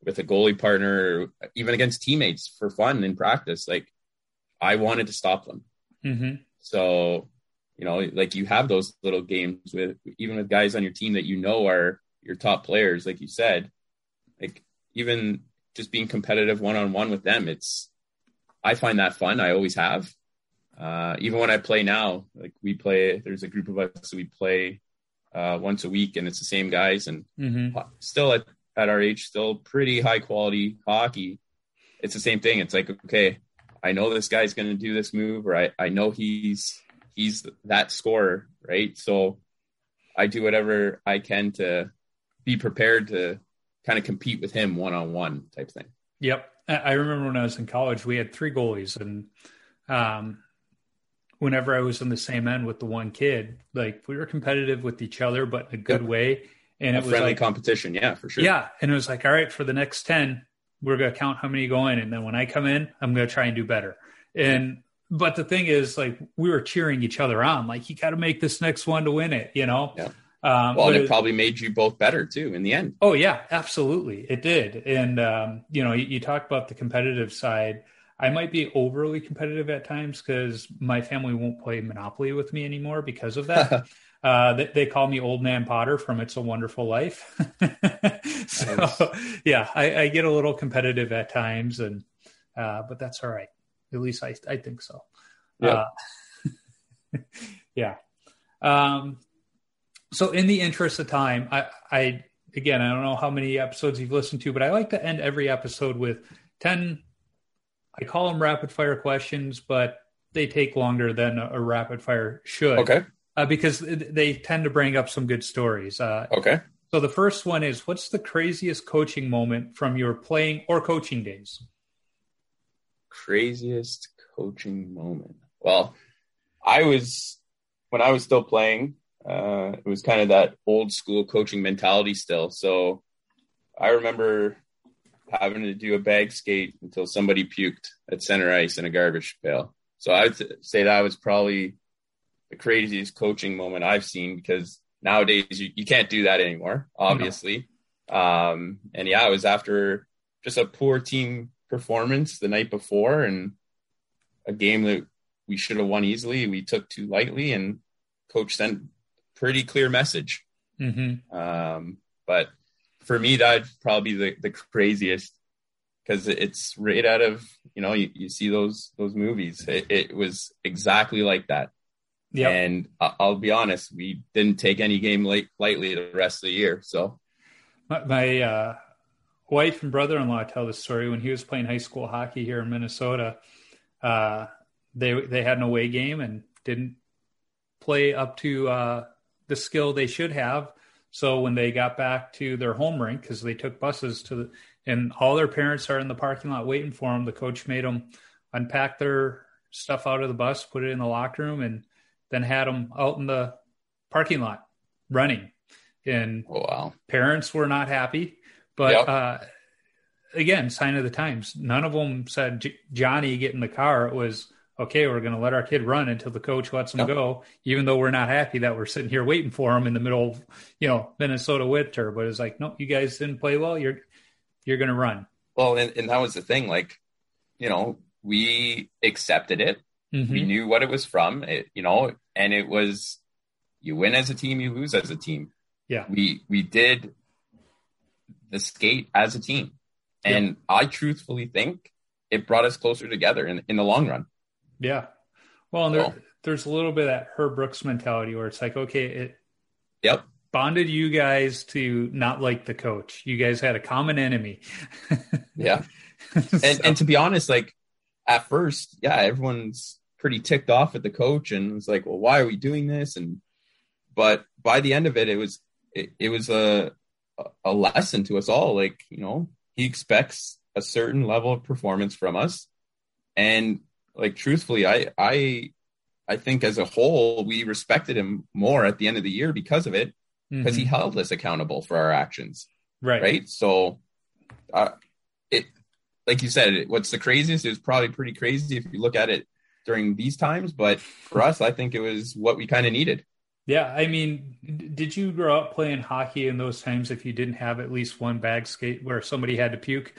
with a goalie partner, or even against teammates for fun in practice. Like, I wanted to stop them. Mm-hmm. So, you know, like, you have those little games with, even with guys on your team that, you know, are your top players. Like you said, like, even just being competitive one-on-one with them. It's, I find that fun. I always have. Uh, even when I play now, like we play, there's a group of us that we play uh, once a week, and it's the same guys, and mm-hmm. still at, at our age, still pretty high quality hockey. it's the same thing. It's like, okay, I know this guy's going to do this move, or I, I know he's, he's that scorer. Right. So I do whatever I can to be prepared to kind of compete with him one-on-one type thing. Yep. I remember when I was in college, we had three goalies, and um, whenever I was on the same end with the one kid, like we were competitive with each other, but in a good yep. way. And a it was friendly like, competition. Yeah, for sure. Yeah. And it was like, all right, for the next ten, we're going to count how many go in. And then when I come in, I'm going to try and do better. And, but the thing is, like, we were cheering each other on, like, you got to make this next one to win it, you know? Yeah. Um, well, and it, it probably made you both better too in the end. Oh yeah, absolutely. It did. And, um, you know, you, you talk about the competitive side. I might be overly competitive at times because my family won't play Monopoly with me anymore because of that. Uh, they, they call me Old Man Potter from It's a Wonderful Life. So nice. yeah, I, I get a little competitive at times, and uh, but that's all right. At least I, I think so. Yeah. Uh, yeah. Um, so in the interest of time, I, I, again, I don't know how many episodes you've listened to, but I like to end every episode with ten, I call them rapid fire questions, but they take longer than a, a rapid fire should. Okay. Uh, because they tend to bring up some good stories. Uh, okay. So the first one is, what's the craziest coaching moment from your playing or coaching days? Craziest coaching moment. Well, I was, when I was still playing, uh, it was kind of that old school coaching mentality still. So I remember having to do a bag skate until somebody puked at center ice in a garbage pail. So I would say that was probably the craziest coaching moment I've seen, because nowadays you, you can't do that anymore, obviously. No. Um, and yeah, it was after just a poor team performance the night before, and a game that we should have won easily, we took too lightly, and coach sent pretty clear message. Mm-hmm. Um, but for me, that's probably the, the craziest, because it's right out of, you know, you, you see those, those movies. It, it was exactly like that. Yeah. And I'll be honest, we didn't take any game light, lightly the rest of the year. So my, my uh, wife and brother-in-law tell this story. When he was playing high school hockey here in Minnesota, uh, they, they had an away game and didn't play up to uh, the skill they should have. So when they got back to their home rink, because they took buses to the, and all their parents are in the parking lot waiting for them, the coach made them unpack their stuff out of the bus, put it in the locker room, and then had them out in the parking lot running. And oh, wow. Parents were not happy. But yep. uh, again, sign of the times. None of them said, J- Johnny, get in the car. It was, okay, we're going to let our kid run until the coach lets him yep. go, even though we're not happy that we're sitting here waiting for him in the middle of, you know, Minnesota winter. But it's like, no, you guys didn't play well. You're you're going to run. Well, and, and that was the thing. Like, you know, we accepted it. Mm-hmm. We knew what it was from, it, you know, and it was, you win as a team, you lose as a team. Yeah. We, we did the skate as a team. And yeah. I truthfully think it brought us closer together in, in the long run. Yeah. Well, and there, oh. there's a little bit of that Herb Brooks mentality where it's like, okay, it yep. bonded you guys to not like the coach. You guys had a common enemy. yeah. so. and, and to be honest, like at first, yeah, everyone's pretty ticked off at the coach, and was like, well, why are we doing this? And, but by the end of it, it was, it, it was a, a lesson to us all. Like, you know, he expects a certain level of performance from us. And like, truthfully, I, I, I think as a whole, we respected him more at the end of the year because of it, because mm-hmm. he held us accountable for our actions. Right. Right. So, uh, it, like you said, what's the craziest is probably pretty crazy if you look at it during these times, but for us, I think it was what we kind of needed. Yeah. I mean, did you grow up playing hockey in those times if you didn't have at least one bag skate where somebody had to puke?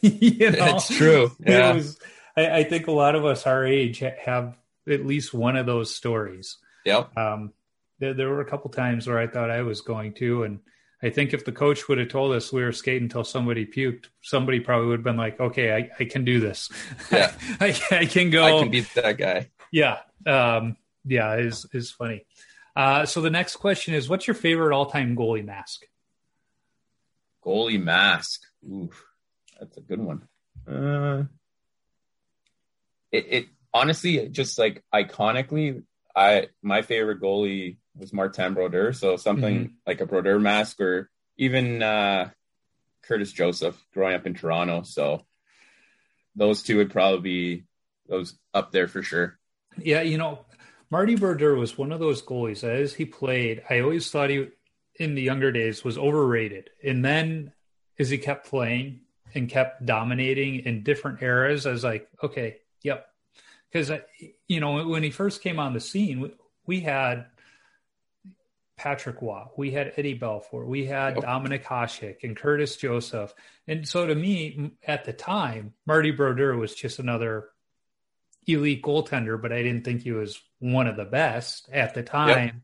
you know? It's true. Yeah. It was, I, I think a lot of us our age have at least one of those stories. Yep. Um, there, there were a couple times where I thought I was going to, and I think if the coach would have told us we were skating until somebody puked, somebody probably would have been like, okay, I, I can do this. Yeah. I, I can go. I can beat that guy. Yeah. Um, yeah, it's, it's funny. Uh, so the next question is, what's your favorite all-time goalie mask? Goalie mask. Ooh, that's a good one. Uh, it, it honestly, just like iconically, I my favorite goalie was Martin Brodeur. So something mm-hmm. like a Brodeur mask, or even uh, Curtis Joseph growing up in Toronto. So those two would probably be those up there for sure. Yeah, you know, Marty Brodeur was one of those goalies. As he played, I always thought he, in the younger days, was overrated. And then as he kept playing and kept dominating in different eras, I was like, okay, yep. Because, you know, when he first came on the scene, we had Patrick Waugh, we had Eddie Belfour, we had oh. Dominic Hasek and Curtis Joseph. And so to me, at the time, Marty Brodeur was just another elite goaltender, but I didn't think he was one of the best at the time. Yep.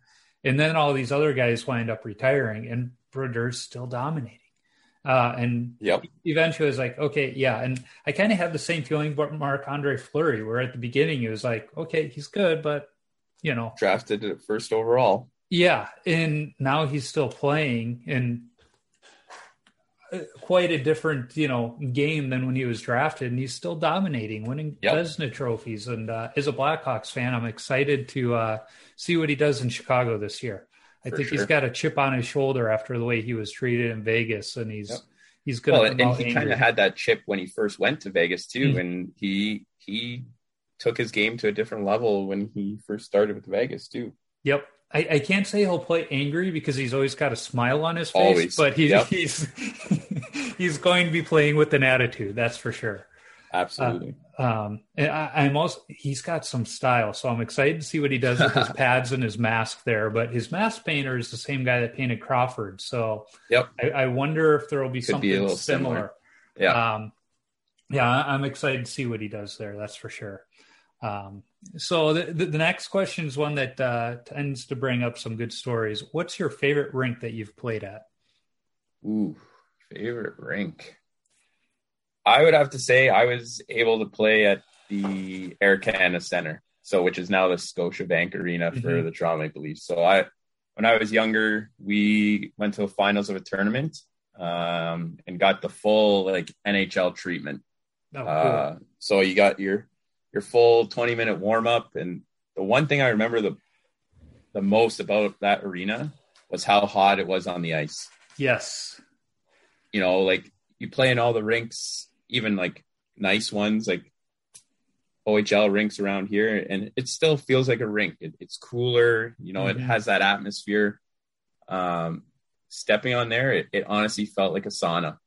And then all these other guys wind up retiring, and Brodeur's still dominating. Uh, and yep. eventually I was like, okay, yeah. And I kind of have the same feeling about Marc-Andre Fleury, where at the beginning it was like, okay, he's good, but, you know. Drafted at first overall. Yeah. And now he's still playing in quite a different, you know, game than when he was drafted, and he's still dominating, winning yep. Vezina trophies. And uh, as a Blackhawks fan, I'm excited to uh, see what he does in Chicago this year. I For think sure. he's got a chip on his shoulder after the way he was treated in Vegas, and he's yep. he's good. Well, and he kind of had that chip when he first went to Vegas too, mm-hmm. and he he took his game to a different level when he first started with Vegas too. Yep. I, I can't say he'll play angry because he's always got a smile on his face, always. but he, yep. he's he's going to be playing with an attitude. That's for sure. Absolutely. Uh, um, and I, I'm also, he's got some style, so I'm excited to see what he does with his pads and his mask there, but his mask painter is the same guy that painted Crawford. So yep. I, I wonder if there will be Could something be similar. similar. Yeah. Um, yeah. I'm excited to see what he does there. That's for sure. Um, so the, the next question is one that uh, tends to bring up some good stories. What's your favorite rink that you've played at? Ooh, favorite rink. I would have to say I was able to play at the Air Canada Centre, so which is now the Scotiabank Arena for mm-hmm. the Toronto Maple Leafs. So I, when I was younger, we went to the finals of a tournament um, and got the full like N H L treatment. Oh, cool. uh, so you got your your full twenty minute warm up. And the one thing I remember the the most about that arena was how hot it was on the ice. Yes. You know, like you play in all the rinks, even like nice ones, like O H L rinks around here, and it still feels like a rink. It, it's cooler. You know, mm-hmm. it has that atmosphere. Um, stepping on there, it, it honestly felt like a sauna.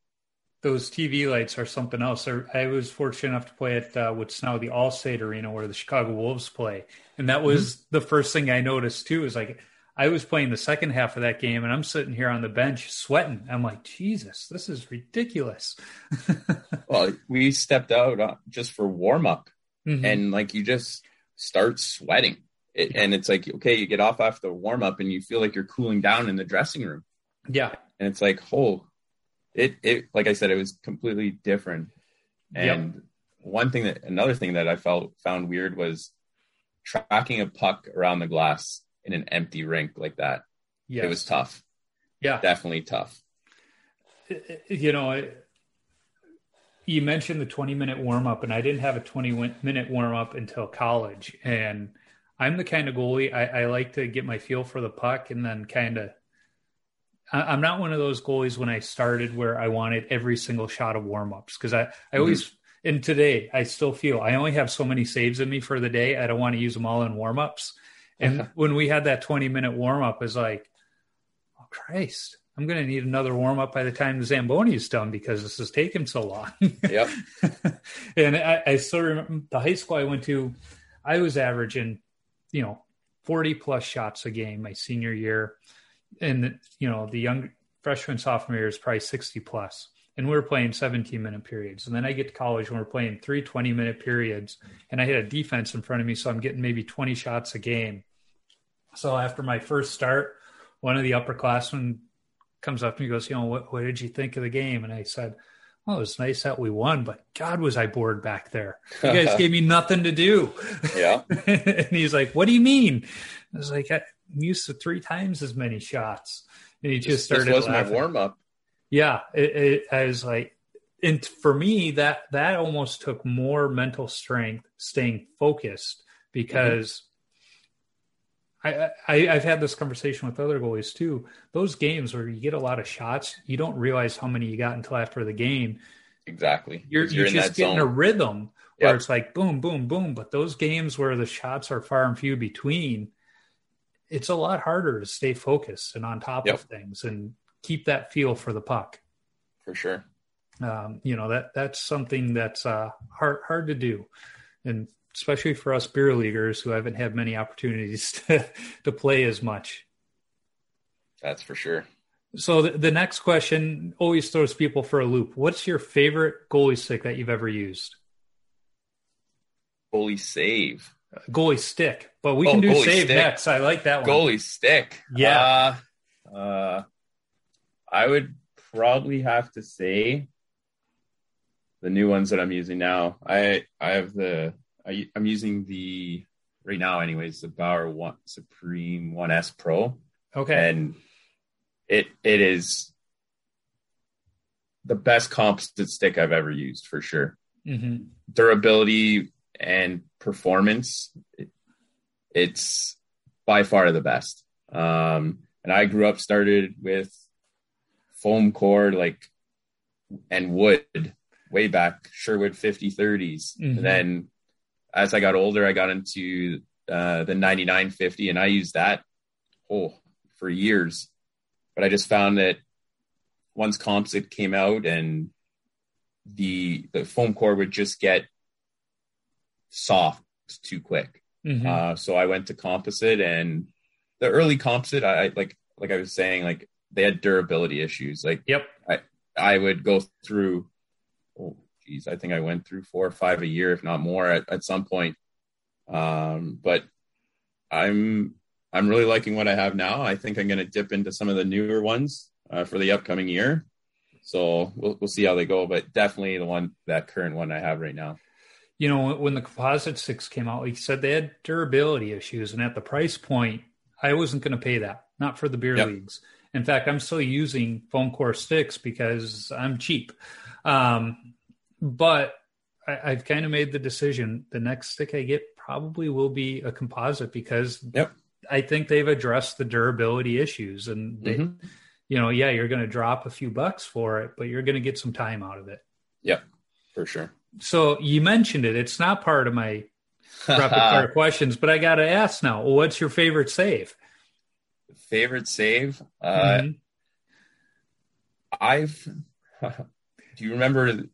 Those T V lights are something else. I was fortunate enough to play at uh, what's now the Allstate Arena, where the Chicago Wolves play. And that was mm-hmm. the first thing I noticed too, is like, I was playing the second half of that game and I'm sitting here on the bench sweating. I'm like, Jesus, this is ridiculous. Well, we stepped out just for warm up mm-hmm. and like, you just start sweating it, yeah. and it's like, okay, you get off after the warm up and you feel like you're cooling down in the dressing room. Yeah. And it's like, oh, It, it, like I said, it was completely different. And yep. one thing that, another thing that I felt found weird was tracking a puck around the glass in an empty rink like that. Yes. It was tough. Yeah. Definitely tough. You know, it, you mentioned the twenty minute warm up, and I didn't have a twenty minute warm up until college. And I'm the kind of goalie, I, I like to get my feel for the puck and then kind of, I'm not one of those goalies when I started where I wanted every single shot of warmups, because I, I always, mm-hmm. and today I still feel I only have so many saves in me for the day. I don't want to use them all in warmups. And uh-huh. when we had that twenty minute warmup, is like, oh Christ, I'm going to need another warmup by the time the Zamboni is done, because this has taken so long. Yep. And I, I still remember the high school I went to, I was averaging, you know, forty plus shots a game my senior year. And, you know, the young freshman, sophomore year is probably sixty plus. And we were playing seventeen minute periods. And then I get to college and we're playing three twenty minute periods. And I had a defense in front of me, so I'm getting maybe twenty shots a game. So after my first start, one of the upperclassmen comes up to me and goes, you know, what, what did you think of the game? And I said, well, it was nice that we won, but God, was I bored back there. You guys gave me nothing to do. Yeah. And he's like, what do you mean? I was like, I, I'm used to three times as many shots. And he just started. This was my warm up. Yeah. It, it, I was like, and for me, that, that almost took more mental strength, staying focused, because mm-hmm. I, I, I've had this conversation with other goalies too. Those games where you get a lot of shots, you don't realize how many you got until after the game. Exactly. You're, you're, you're just getting zone. a rhythm where yep. it's like, boom, boom, boom. But those games where the shots are far and few between, it's a lot harder to stay focused and on top yep. of things and keep that feel for the puck. For sure. Um, you know, that, that's something that's uh, hard, hard to do. And especially for us beer leaguers who haven't had many opportunities to, to play as much. That's for sure. So the, the next question always throws people for a loop. What's your favorite goalie stick that you've ever used? Goalie save. Goalie stick. But we oh, can do save stick. Next. I like that one. Goalie stick. Yeah. Uh, uh, I would probably have to say the new ones that I'm using now. I I have the, I, I'm using the, right now anyways, the Bauer one, Supreme one S Pro. Okay. And It it is the best composite stick I've ever used, for sure. Mm-hmm. Durability and performance, it, it's by far the best. Um, and I grew up, started with foam core, like, and wood, way back, Sherwood fifty thirties. Mm-hmm. And then as I got older, I got into uh, the ninety-nine fifty, and I used that oh for years. But I just found that once composite came out and the the foam core would just get soft too quick. Mm-hmm. Uh, so I went to composite, and the early composite, I like like I was saying, like they had durability issues. Like yep, I I would go through. Oh geez, I think I went through four or five a year, if not more, at, at some point. Um, but I'm. I'm really liking what I have now. I think I'm going to dip into some of the newer ones uh, for the upcoming year. So we'll we'll see how they go, but definitely the one, that current one I have right now. You know, when the composite six came out, like you said, they had durability issues, and at the price point, I wasn't going to pay that, not for the beer yep. leagues. In fact, I'm still using foam core sticks because I'm cheap. Um, but I, I've kind of made the decision. The next stick I get probably will be a composite because yep. I think they've addressed the durability issues, and they, mm-hmm. you know, yeah, you're going to drop a few bucks for it, but you're going to get some time out of it. Yeah, for sure. So you mentioned it. It's not part of my rapid fire questions, but I got to ask now, well, what's your favorite save? Favorite save? Uh, mm-hmm. I've, do you remember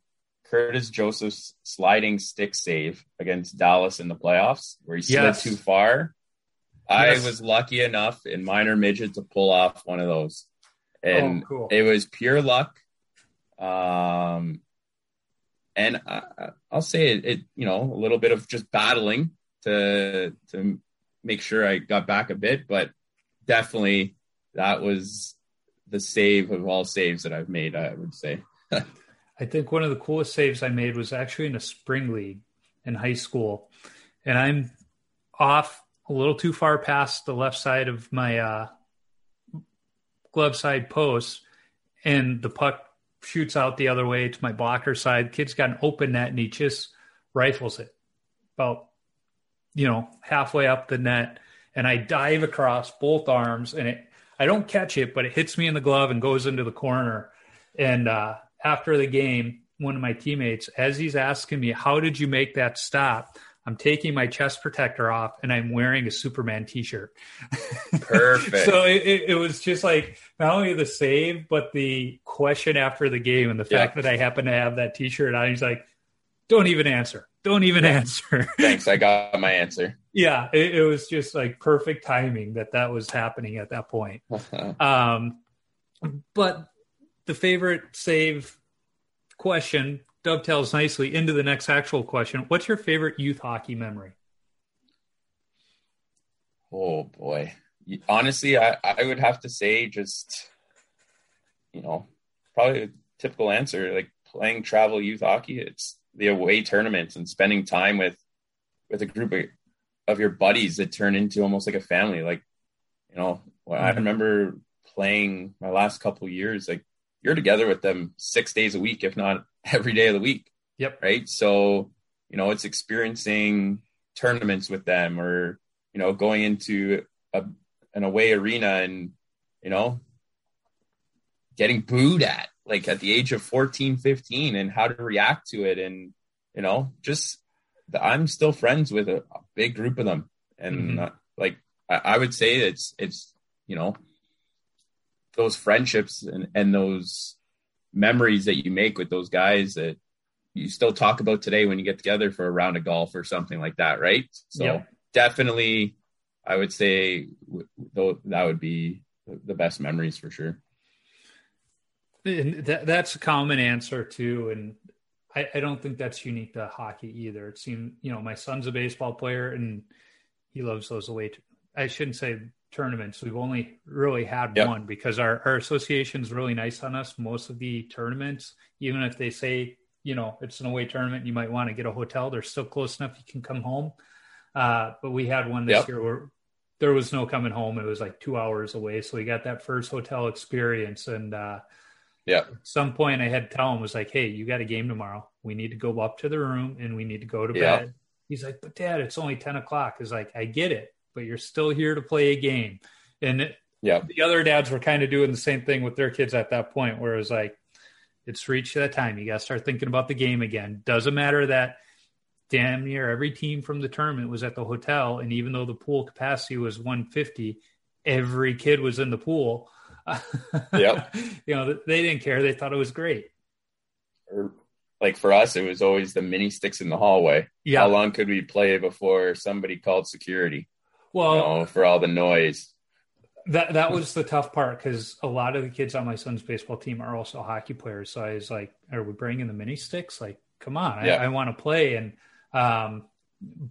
Curtis Joseph's sliding stick save against Dallas in the playoffs where he slid yes. too far? Yes. I was lucky enough in minor midget to pull off one of those, and oh, cool. it was pure luck. Um, and I, I'll say it, it, you know, a little bit of just battling to to make sure I got back a bit, but definitely that was the save of all saves that I've made, I would say. I think one of the coolest saves I made was actually in a spring league in high school, and I'm off a little too far past the left side of my uh, glove side post, and the puck shoots out the other way to my blocker side. Kid's got an open net, and he just rifles it about, you know, halfway up the net. And I dive across both arms, and it, I don't catch it, but it hits me in the glove and goes into the corner. And uh, after the game, one of my teammates, as he's asking me, how did you make that stop? I'm taking my chest protector off, and I'm wearing a Superman t-shirt. Perfect. So it, it, it was just like not only the save, but the question after the game, and the yeah. fact that I happen to have that t-shirt on. He's like, don't even answer. Don't even answer. Thanks. I got my answer. Yeah. It, it was just like perfect timing that that was happening at that point. um, but the favorite save question dovetails nicely into the next actual question. What's your favorite youth hockey memory? Oh boy. Honestly, I, I would have to say just, you know, probably a typical answer, like playing travel youth hockey. It's the away tournaments and spending time with, with a group of, of your buddies that turn into almost like a family. Like, you know, well, mm-hmm. I remember playing my last couple years, like you're together with them six days a week, if not every day of the week. Yep. Right. So, you know, it's experiencing tournaments with them, or, you know, going into a, an away arena and, you know, getting booed at, like, at the age of fourteen, fifteen, and how to react to it. And, you know, just the, I'm still friends with a, a big group of them. And mm-hmm. uh, like, I, I would say it's, it's, you know, those friendships and, and those memories that you make with those guys that you still talk about today when you get together for a round of golf or something like that. Right. So yeah. definitely I would say th- that would be the best memories for sure. And th- that's a common answer too. And I, I don't think that's unique to hockey either. It seemed, you know, my son's a baseball player and he loves those away. T- I shouldn't say tournaments. We've only really had yep. one because our, our association's really nice on us. Most of the tournaments, even if they say, you know, it's an away tournament, you might want to get a hotel, they're still close enough you can come home. Uh, but we had one this yep. year where there was no coming home. It was like two hours away. So we got that first hotel experience. And uh, yeah, at some point I had to tell him, was like, hey, you got a game tomorrow. We need to go up to the room and we need to go to yep. bed. He's like, but Dad, it's only ten o'clock. It's like, I get it, but you're still here to play a game. And yep. the other dads were kind of doing the same thing with their kids at that point, where it was like, it's reached that time. You got to start thinking about the game again. Doesn't matter that damn near every team from the tournament was at the hotel. And even though the pool capacity was one fifty, every kid was in the pool. Yep. You know, they didn't care. They thought it was great. Like for us, it was always the mini sticks in the hallway. Yeah. How long could we play before somebody called security? Well, you know, for all the noise. That that was the tough part, because a lot of the kids on my son's baseball team are also hockey players. So I was like, are we bringing the mini sticks? Like, come on, yeah. I, I want to play. And um,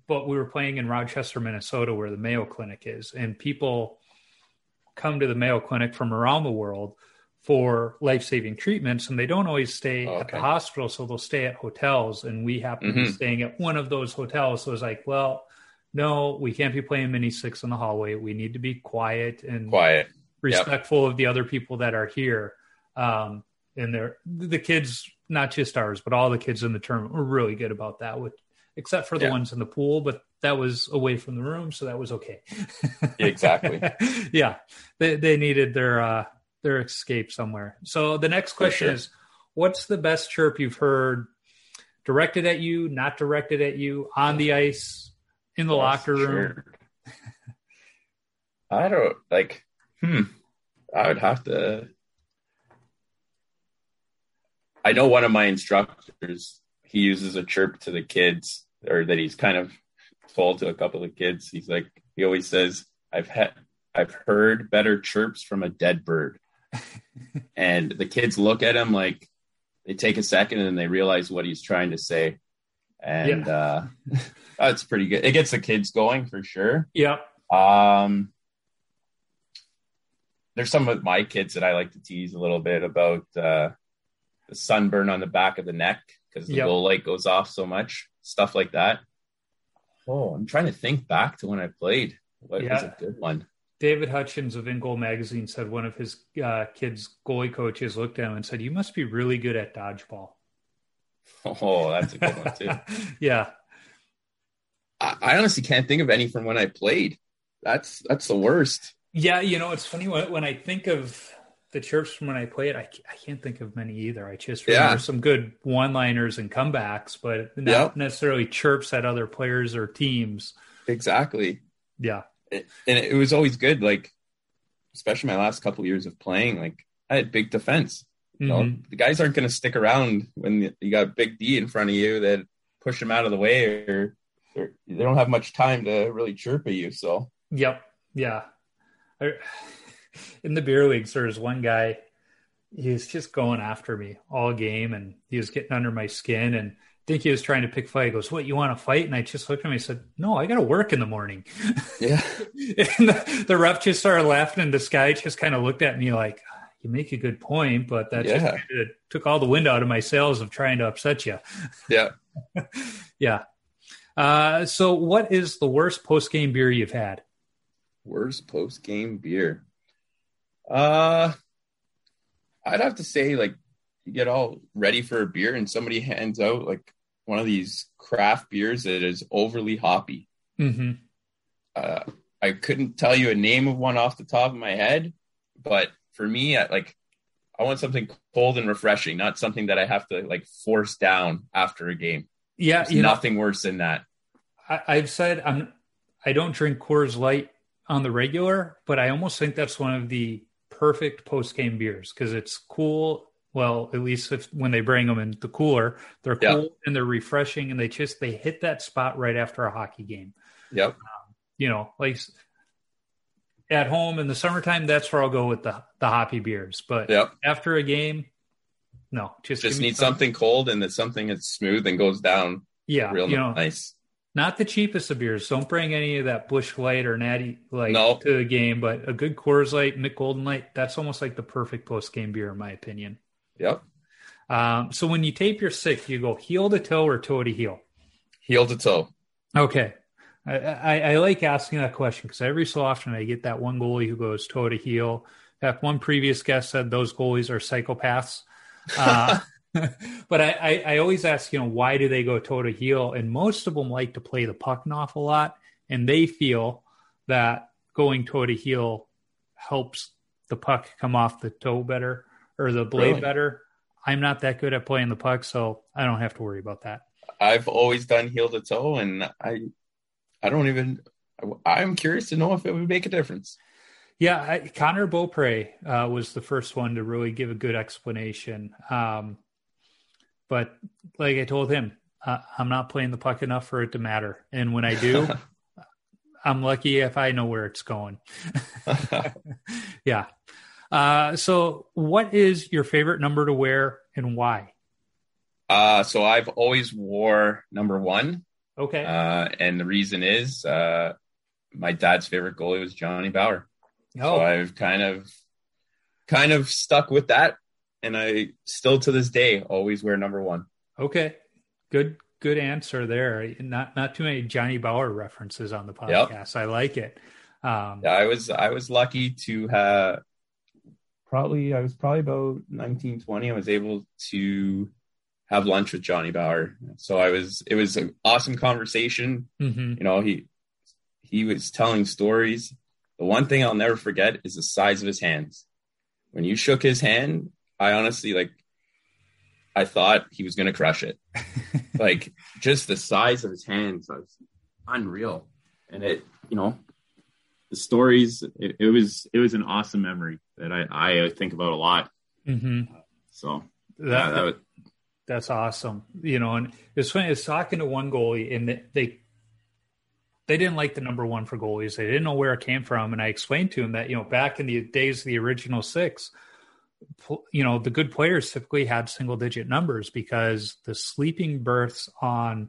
but we were playing in Rochester, Minnesota, where the Mayo Clinic is. And people come to the Mayo Clinic from around the world for life-saving treatments, and they don't always stay okay. at the hospital. So they'll stay at hotels, and we happen mm-hmm. to be staying at one of those hotels. So it's like, well, no, we can't be playing mini six in the hallway. We need to be quiet and quiet, respectful yep. of the other people that are here. Um, and they're, the kids, not just ours, but all the kids in the tournament were really good about that, which, except for the yeah. ones in the pool, but that was away from the room, so that was okay. Exactly. Yeah. They they needed their, uh, their escape somewhere. So the next question sure. is, what's the best chirp you've heard directed at you, not directed at you, on the ice, in the locker room? Sure. I don't like, Hmm. I would have to, I know one of my instructors, he uses a chirp to the kids, or that he's kind of told to a couple of kids. He's like, he always says, I've had, I've heard better chirps from a dead bird. And the kids look at him, like they take a second and they realize what he's trying to say. And yeah. uh that's pretty good. It gets the kids going for sure. Yeah. Um there's some of my kids that I like to tease a little bit about uh the sunburn on the back of the neck, because the yep. goal light goes off so much, stuff like that. Oh, I'm trying to think back to when I played. What yeah. was a good one? David Hutchins of InGoal magazine said one of his uh kids' goalie coaches looked at him and said, "You must be really good at dodgeball." Oh, that's a good one too. Yeah. I, I honestly can't think of any from when I played. That's, that's the worst. Yeah. You know, it's funny when, when I think of the chirps from when I played, I, I can't think of many either. I just remember yeah. some good one-liners and comebacks, but not yep. necessarily chirps at other players or teams. Exactly. Yeah. It, and it was always good. Like, especially my last couple of years of playing, like I had big defense. You know, mm-hmm. the guys aren't going to stick around when you got Big D in front of you that push them out of the way, or, or they don't have much time to really chirp at you. So, yep. Yeah. I, in the beer leagues, there was one guy, he was just going after me all game, and he was getting under my skin, and I think he was trying to pick fight. He goes, "What, you want to fight?" And I just looked at him and said, "No, I got to work in the morning." Yeah. And the, the ref just started laughing, and this guy just kind of looked at me like, "You make a good point, but that yeah. just kind of took all the wind out of my sails of trying to upset you." Yeah. Yeah. Uh, so what is the worst post-game beer you've had? Worst post-game beer? Uh, I'd have to say, like, you get all ready for a beer and somebody hands out like one of these craft beers that is overly hoppy. Mm-hmm. Uh, I couldn't tell you a name of one off the top of my head, but for me, I, like, I want something cold and refreshing, not something that I have to like force down after a game. Yeah. There's nothing know, worse than that. I, I've said I'm, I don't drink Coors Light on the regular, but I almost think that's one of the perfect post-game beers because it's cool. Well, at least if, when they bring them in the cooler, they're cool yep. and they're refreshing, and they just, they hit that spot right after a hockey game. Yep. Um, you know, like at home in the summertime, that's where I'll go with the, the hoppy beers. But yep. after a game, no, just, just need something. something cold and that's something that's smooth and goes down. Yeah. Real you know, nice. Not the cheapest of beers. Don't bring any of that Busch Light or Natty Light no. to the game, but a good Coors Light, Mick Golden Light, that's almost like the perfect post-game beer in my opinion. Yep. Um, so when you tape your stick, you go heel to toe or toe to heel? Heel to toe. Okay. I, I, I like asking that question because every so often I get that one goalie who goes toe to heel. That one previous guest said those goalies are psychopaths. Uh, but I, I, I always ask, you know, why do they go toe to heel? And most of them like to play the puck an awful lot. And they feel that going toe to heel helps the puck come off the toe better. Or the blade really? Better. I'm not that good at playing the puck, so I don't have to worry about that. I've always done heel to toe, and I, I don't even. I'm curious to know if it would make a difference. Yeah, I, Connor Beaupre uh, was the first one to really give a good explanation. Um, but like I told him, uh, I'm not playing the puck enough for it to matter, and when I do. I'm lucky if I know where it's going. Yeah. Uh, so what is your favorite number to wear and why? Uh, so I've always wore number one. Okay. Uh, and the reason is, uh, my dad's favorite goalie was Johnny Bower. Oh. So I've kind of, kind of stuck with that. And I still to this day, always wear number one. Okay. Good, good answer there. Not, not too many Johnny Bower references on the podcast. Yep. I like it. Um, yeah, I was, I was lucky to have, Probably, I was probably about nineteen, twenty. I was able to have lunch with Johnny Bower. So I was, it was an awesome conversation. Mm-hmm. You know, he, he was telling stories. The one thing I'll never forget is the size of his hands. When you shook his hand, I honestly, like, I thought he was going to crush it. Like, just the size of his hands was unreal. And it, you know, the stories, it, it was, it was an awesome memory that I, I think about a lot. Mm-hmm. So that, yeah, that was... that's awesome. You know, and it's funny, I was talking to one goalie and they, they, they didn't like the number one for goalies. They didn't know where it came from. And I explained to him that, you know, back in the days of the original six, you know, the good players typically had single digit numbers because the sleeping berths on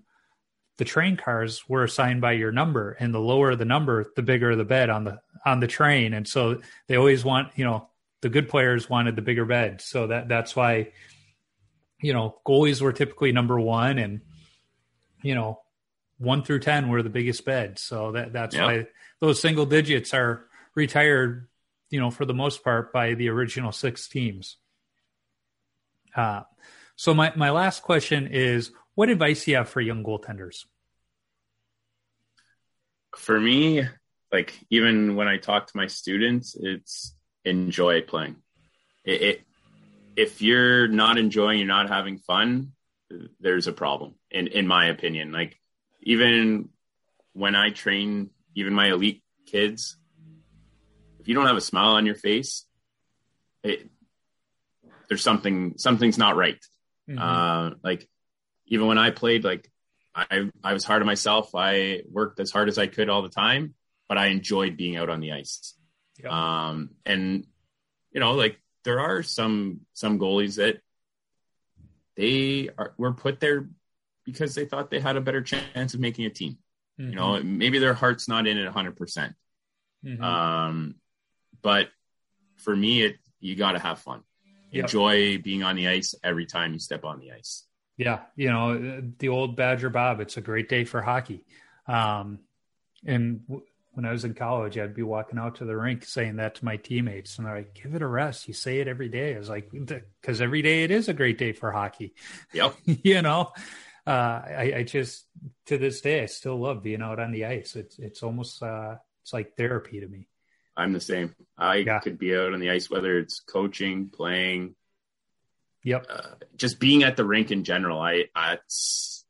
the train cars were assigned by your number, and the lower the number, the bigger the bed on the, on the train. And so they always want, you know, the good players wanted the bigger bed. So that, that's why, you know, goalies were typically number one, and, you know, one through ten were the biggest bed. So that, that's yeah. why those single digits are retired, you know, for the most part by the original six teams. Uh, so my, my last question is, what advice do you have for young goaltenders? For me, like, even when I talk to my students, it's enjoy playing. It, it, if you're not enjoying, you're not having fun, there's a problem, in, in my opinion. Like, even when I train, even my elite kids, if you don't have a smile on your face, it, there's something, something's not right. Mm-hmm. Uh, like, even when I played, like, I, I was hard on myself. I worked as hard as I could all the time, but I enjoyed being out on the ice. Yep. Um, and, you know, like, there are some some goalies that they are, were put there because they thought they had a better chance of making a team. Mm-hmm. You know, maybe their heart's not in it one hundred percent. Mm-hmm. Um, but for me, it you got to have fun. Yep. Enjoy being on the ice every time you step on the ice. Yeah. You know, the old Badger Bob, it's a great day for hockey. Um, and when I was in college, I'd be walking out to the rink saying that to my teammates, and they're like, give it a rest. You say it every day. I was like, because every day it is a great day for hockey. Yep. You know, uh, I, I just, to this day, I still love being out on the ice. It's, it's almost, uh, it's like therapy to me. I'm the same. I yeah. could be out on the ice, whether it's coaching, playing. Yep. Uh, just being at the rink in general. I, I,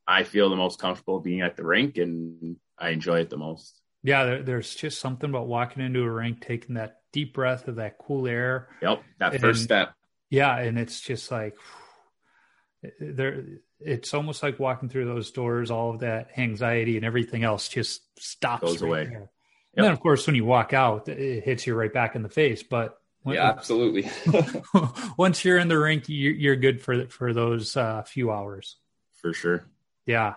I feel the most comfortable being at the rink, and I enjoy it the most. Yeah, there, there's just something about walking into a rink, taking that deep breath of that cool air. Yep, that and, first step. Yeah, and it's just like, there. It's almost like walking through those doors, all of that anxiety and everything else just stops. Goes right away. There. Yep. And then, of course, when you walk out, it hits you right back in the face. But when, yeah, absolutely. Once you're in the rink, you're good for for those uh, few hours. For sure. Yeah.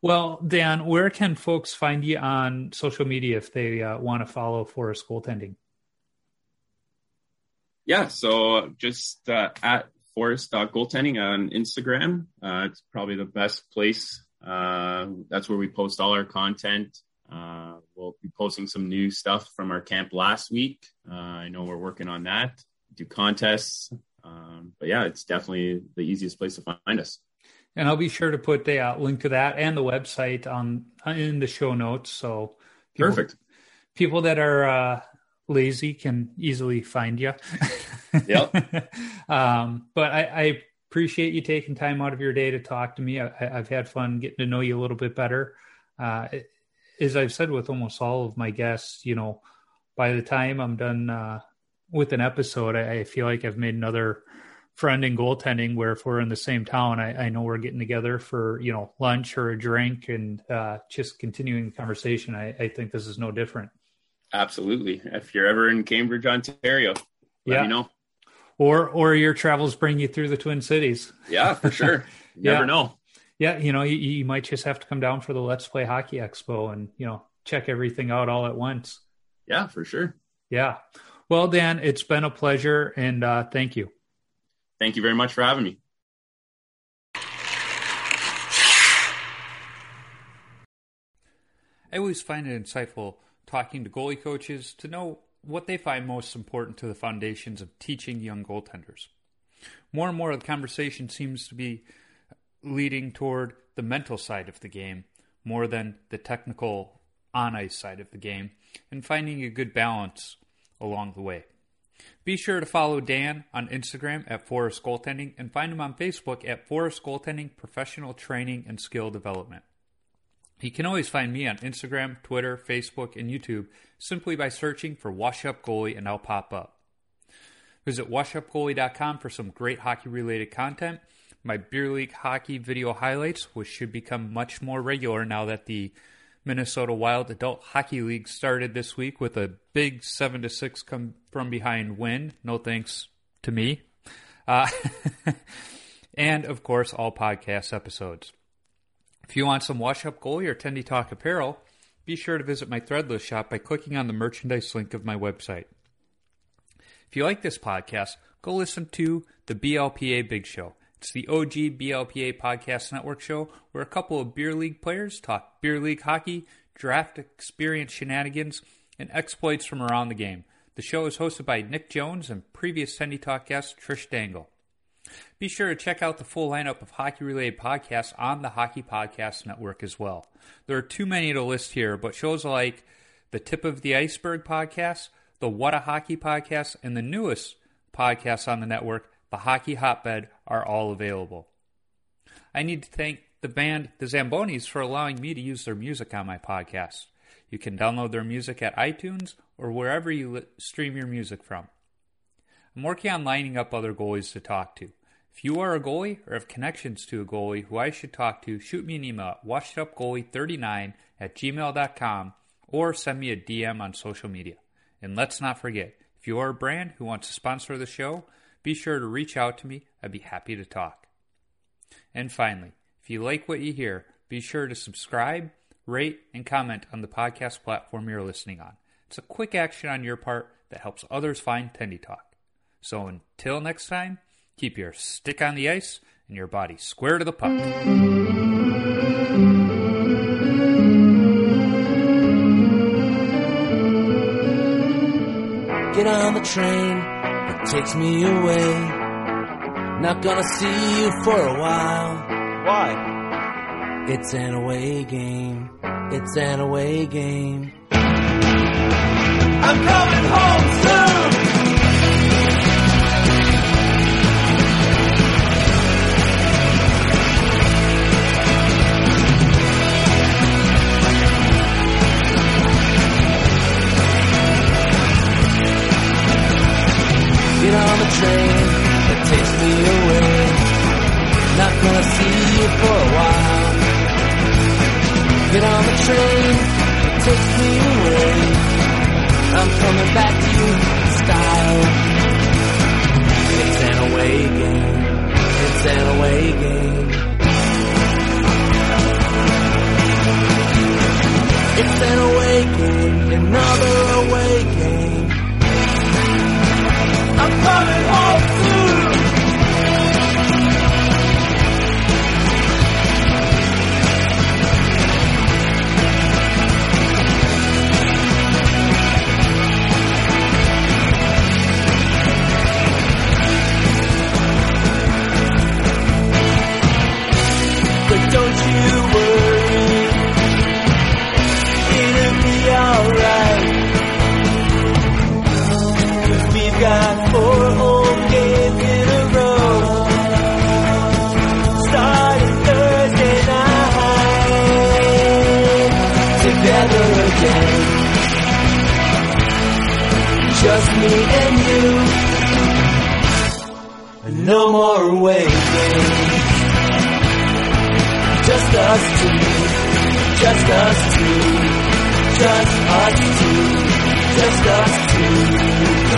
Well, Dan, where can folks find you on social media if they uh, want to follow Forest Goaltending? Yeah, so just uh, at forest dot goaltending on Instagram. Uh, it's probably the best place. Uh, that's where we post all our content. Uh, we'll be posting some new stuff from our camp last week. Uh, I know we're working on that. Do contests. Um, but, yeah, it's definitely the easiest place to find us. And I'll be sure to put the uh, link to that and the website on in the show notes. So people, perfect. People that are uh, lazy can easily find you. Yep. um, but I, I appreciate you taking time out of your day to talk to me. I, I've had fun getting to know you a little bit better. Uh, as I've said with almost all of my guests, you know, by the time I'm done uh, with an episode, I, I feel like I've made another friend in goaltending, where if we're in the same town, I, I know we're getting together for, you know, lunch or a drink and uh, just continuing the conversation. I, I think this is no different. Absolutely. If you're ever in Cambridge, Ontario, let yeah. me know. Or, or your travels bring you through the Twin Cities. Yeah, for sure. You yeah. never know. Yeah. You know, you, you might just have to come down for the Let's Play Hockey Expo and, you know, check everything out all at once. Yeah, for sure. Yeah. Well, Dan, it's been a pleasure, and uh, thank you. Thank you very much for having me. I always find it insightful talking to goalie coaches to know what they find most important to the foundations of teaching young goaltenders. More and more of the conversation seems to be leading toward the mental side of the game more than the technical on-ice side of the game, and finding a good balance along the way. Be sure to follow Dan on Instagram at Forest Goaltending and find him on Facebook at Forest Goaltending Professional Training and Skill Development. You can always find me on Instagram, Twitter, Facebook, and YouTube simply by searching for Wash Up Goalie, and I'll pop up. Visit wash up goalie dot com for some great hockey-related content. My Beer League hockey video highlights, which should become much more regular now that the Minnesota Wild Adult Hockey League started this week with a big seven to six come from behind win. No thanks to me. Uh, and, of course, all podcast episodes. If you want some Wash Up Goalie or Tendy Talk apparel, be sure to visit my Threadless shop by clicking on the merchandise link of my website. If you like this podcast, go listen to the B L P A Big Show. It's the O G B L P A Podcast Network show where a couple of beer league players talk beer league hockey, draft experience shenanigans, and exploits from around the game. The show is hosted by Nick Jones and previous Tendy Talk guest Trish Dangle. Be sure to check out the full lineup of hockey-related podcasts on the Hockey Podcast Network as well. There are too many to list here, but shows like the Tip of the Iceberg podcast, the What a Hockey podcast, and the newest podcast on the network, The Hockey Hotbed, are all available. I need to thank the band The Zambonis for allowing me to use their music on my podcast. You can download their music at iTunes or wherever you stream your music from. I'm working on lining up other goalies to talk to. If you are a goalie or have connections to a goalie who I should talk to, shoot me an email at washed up goalie thirty-nine at gmail dot com or send me a D M on social media. And let's not forget, if you are a brand who wants to sponsor the show, be sure to reach out to me. I'd be happy to talk. And finally, if you like what you hear, be sure to subscribe, rate, and comment on the podcast platform you're listening on. It's a quick action on your part that helps others find Tendy Talk. So until next time, keep your stick on the ice and your body square to the puck. get on the train that takes me away. Not gonna see you for a while. Why? It's an away game. It's an away game. I'm coming home soon. Get on the train that takes me away. Not gonna see you for a while. Get on the train that takes me away. I'm coming back to you in style. It's an away game. It's an away game. It's an away game. Another away game. I'm coming home soon. But don't you worry, it'll be alright. Cause we've got four home games in a row, starting Thursday night, together again, just me and you, and no more away games, just us two, just us two, just us two, just us two.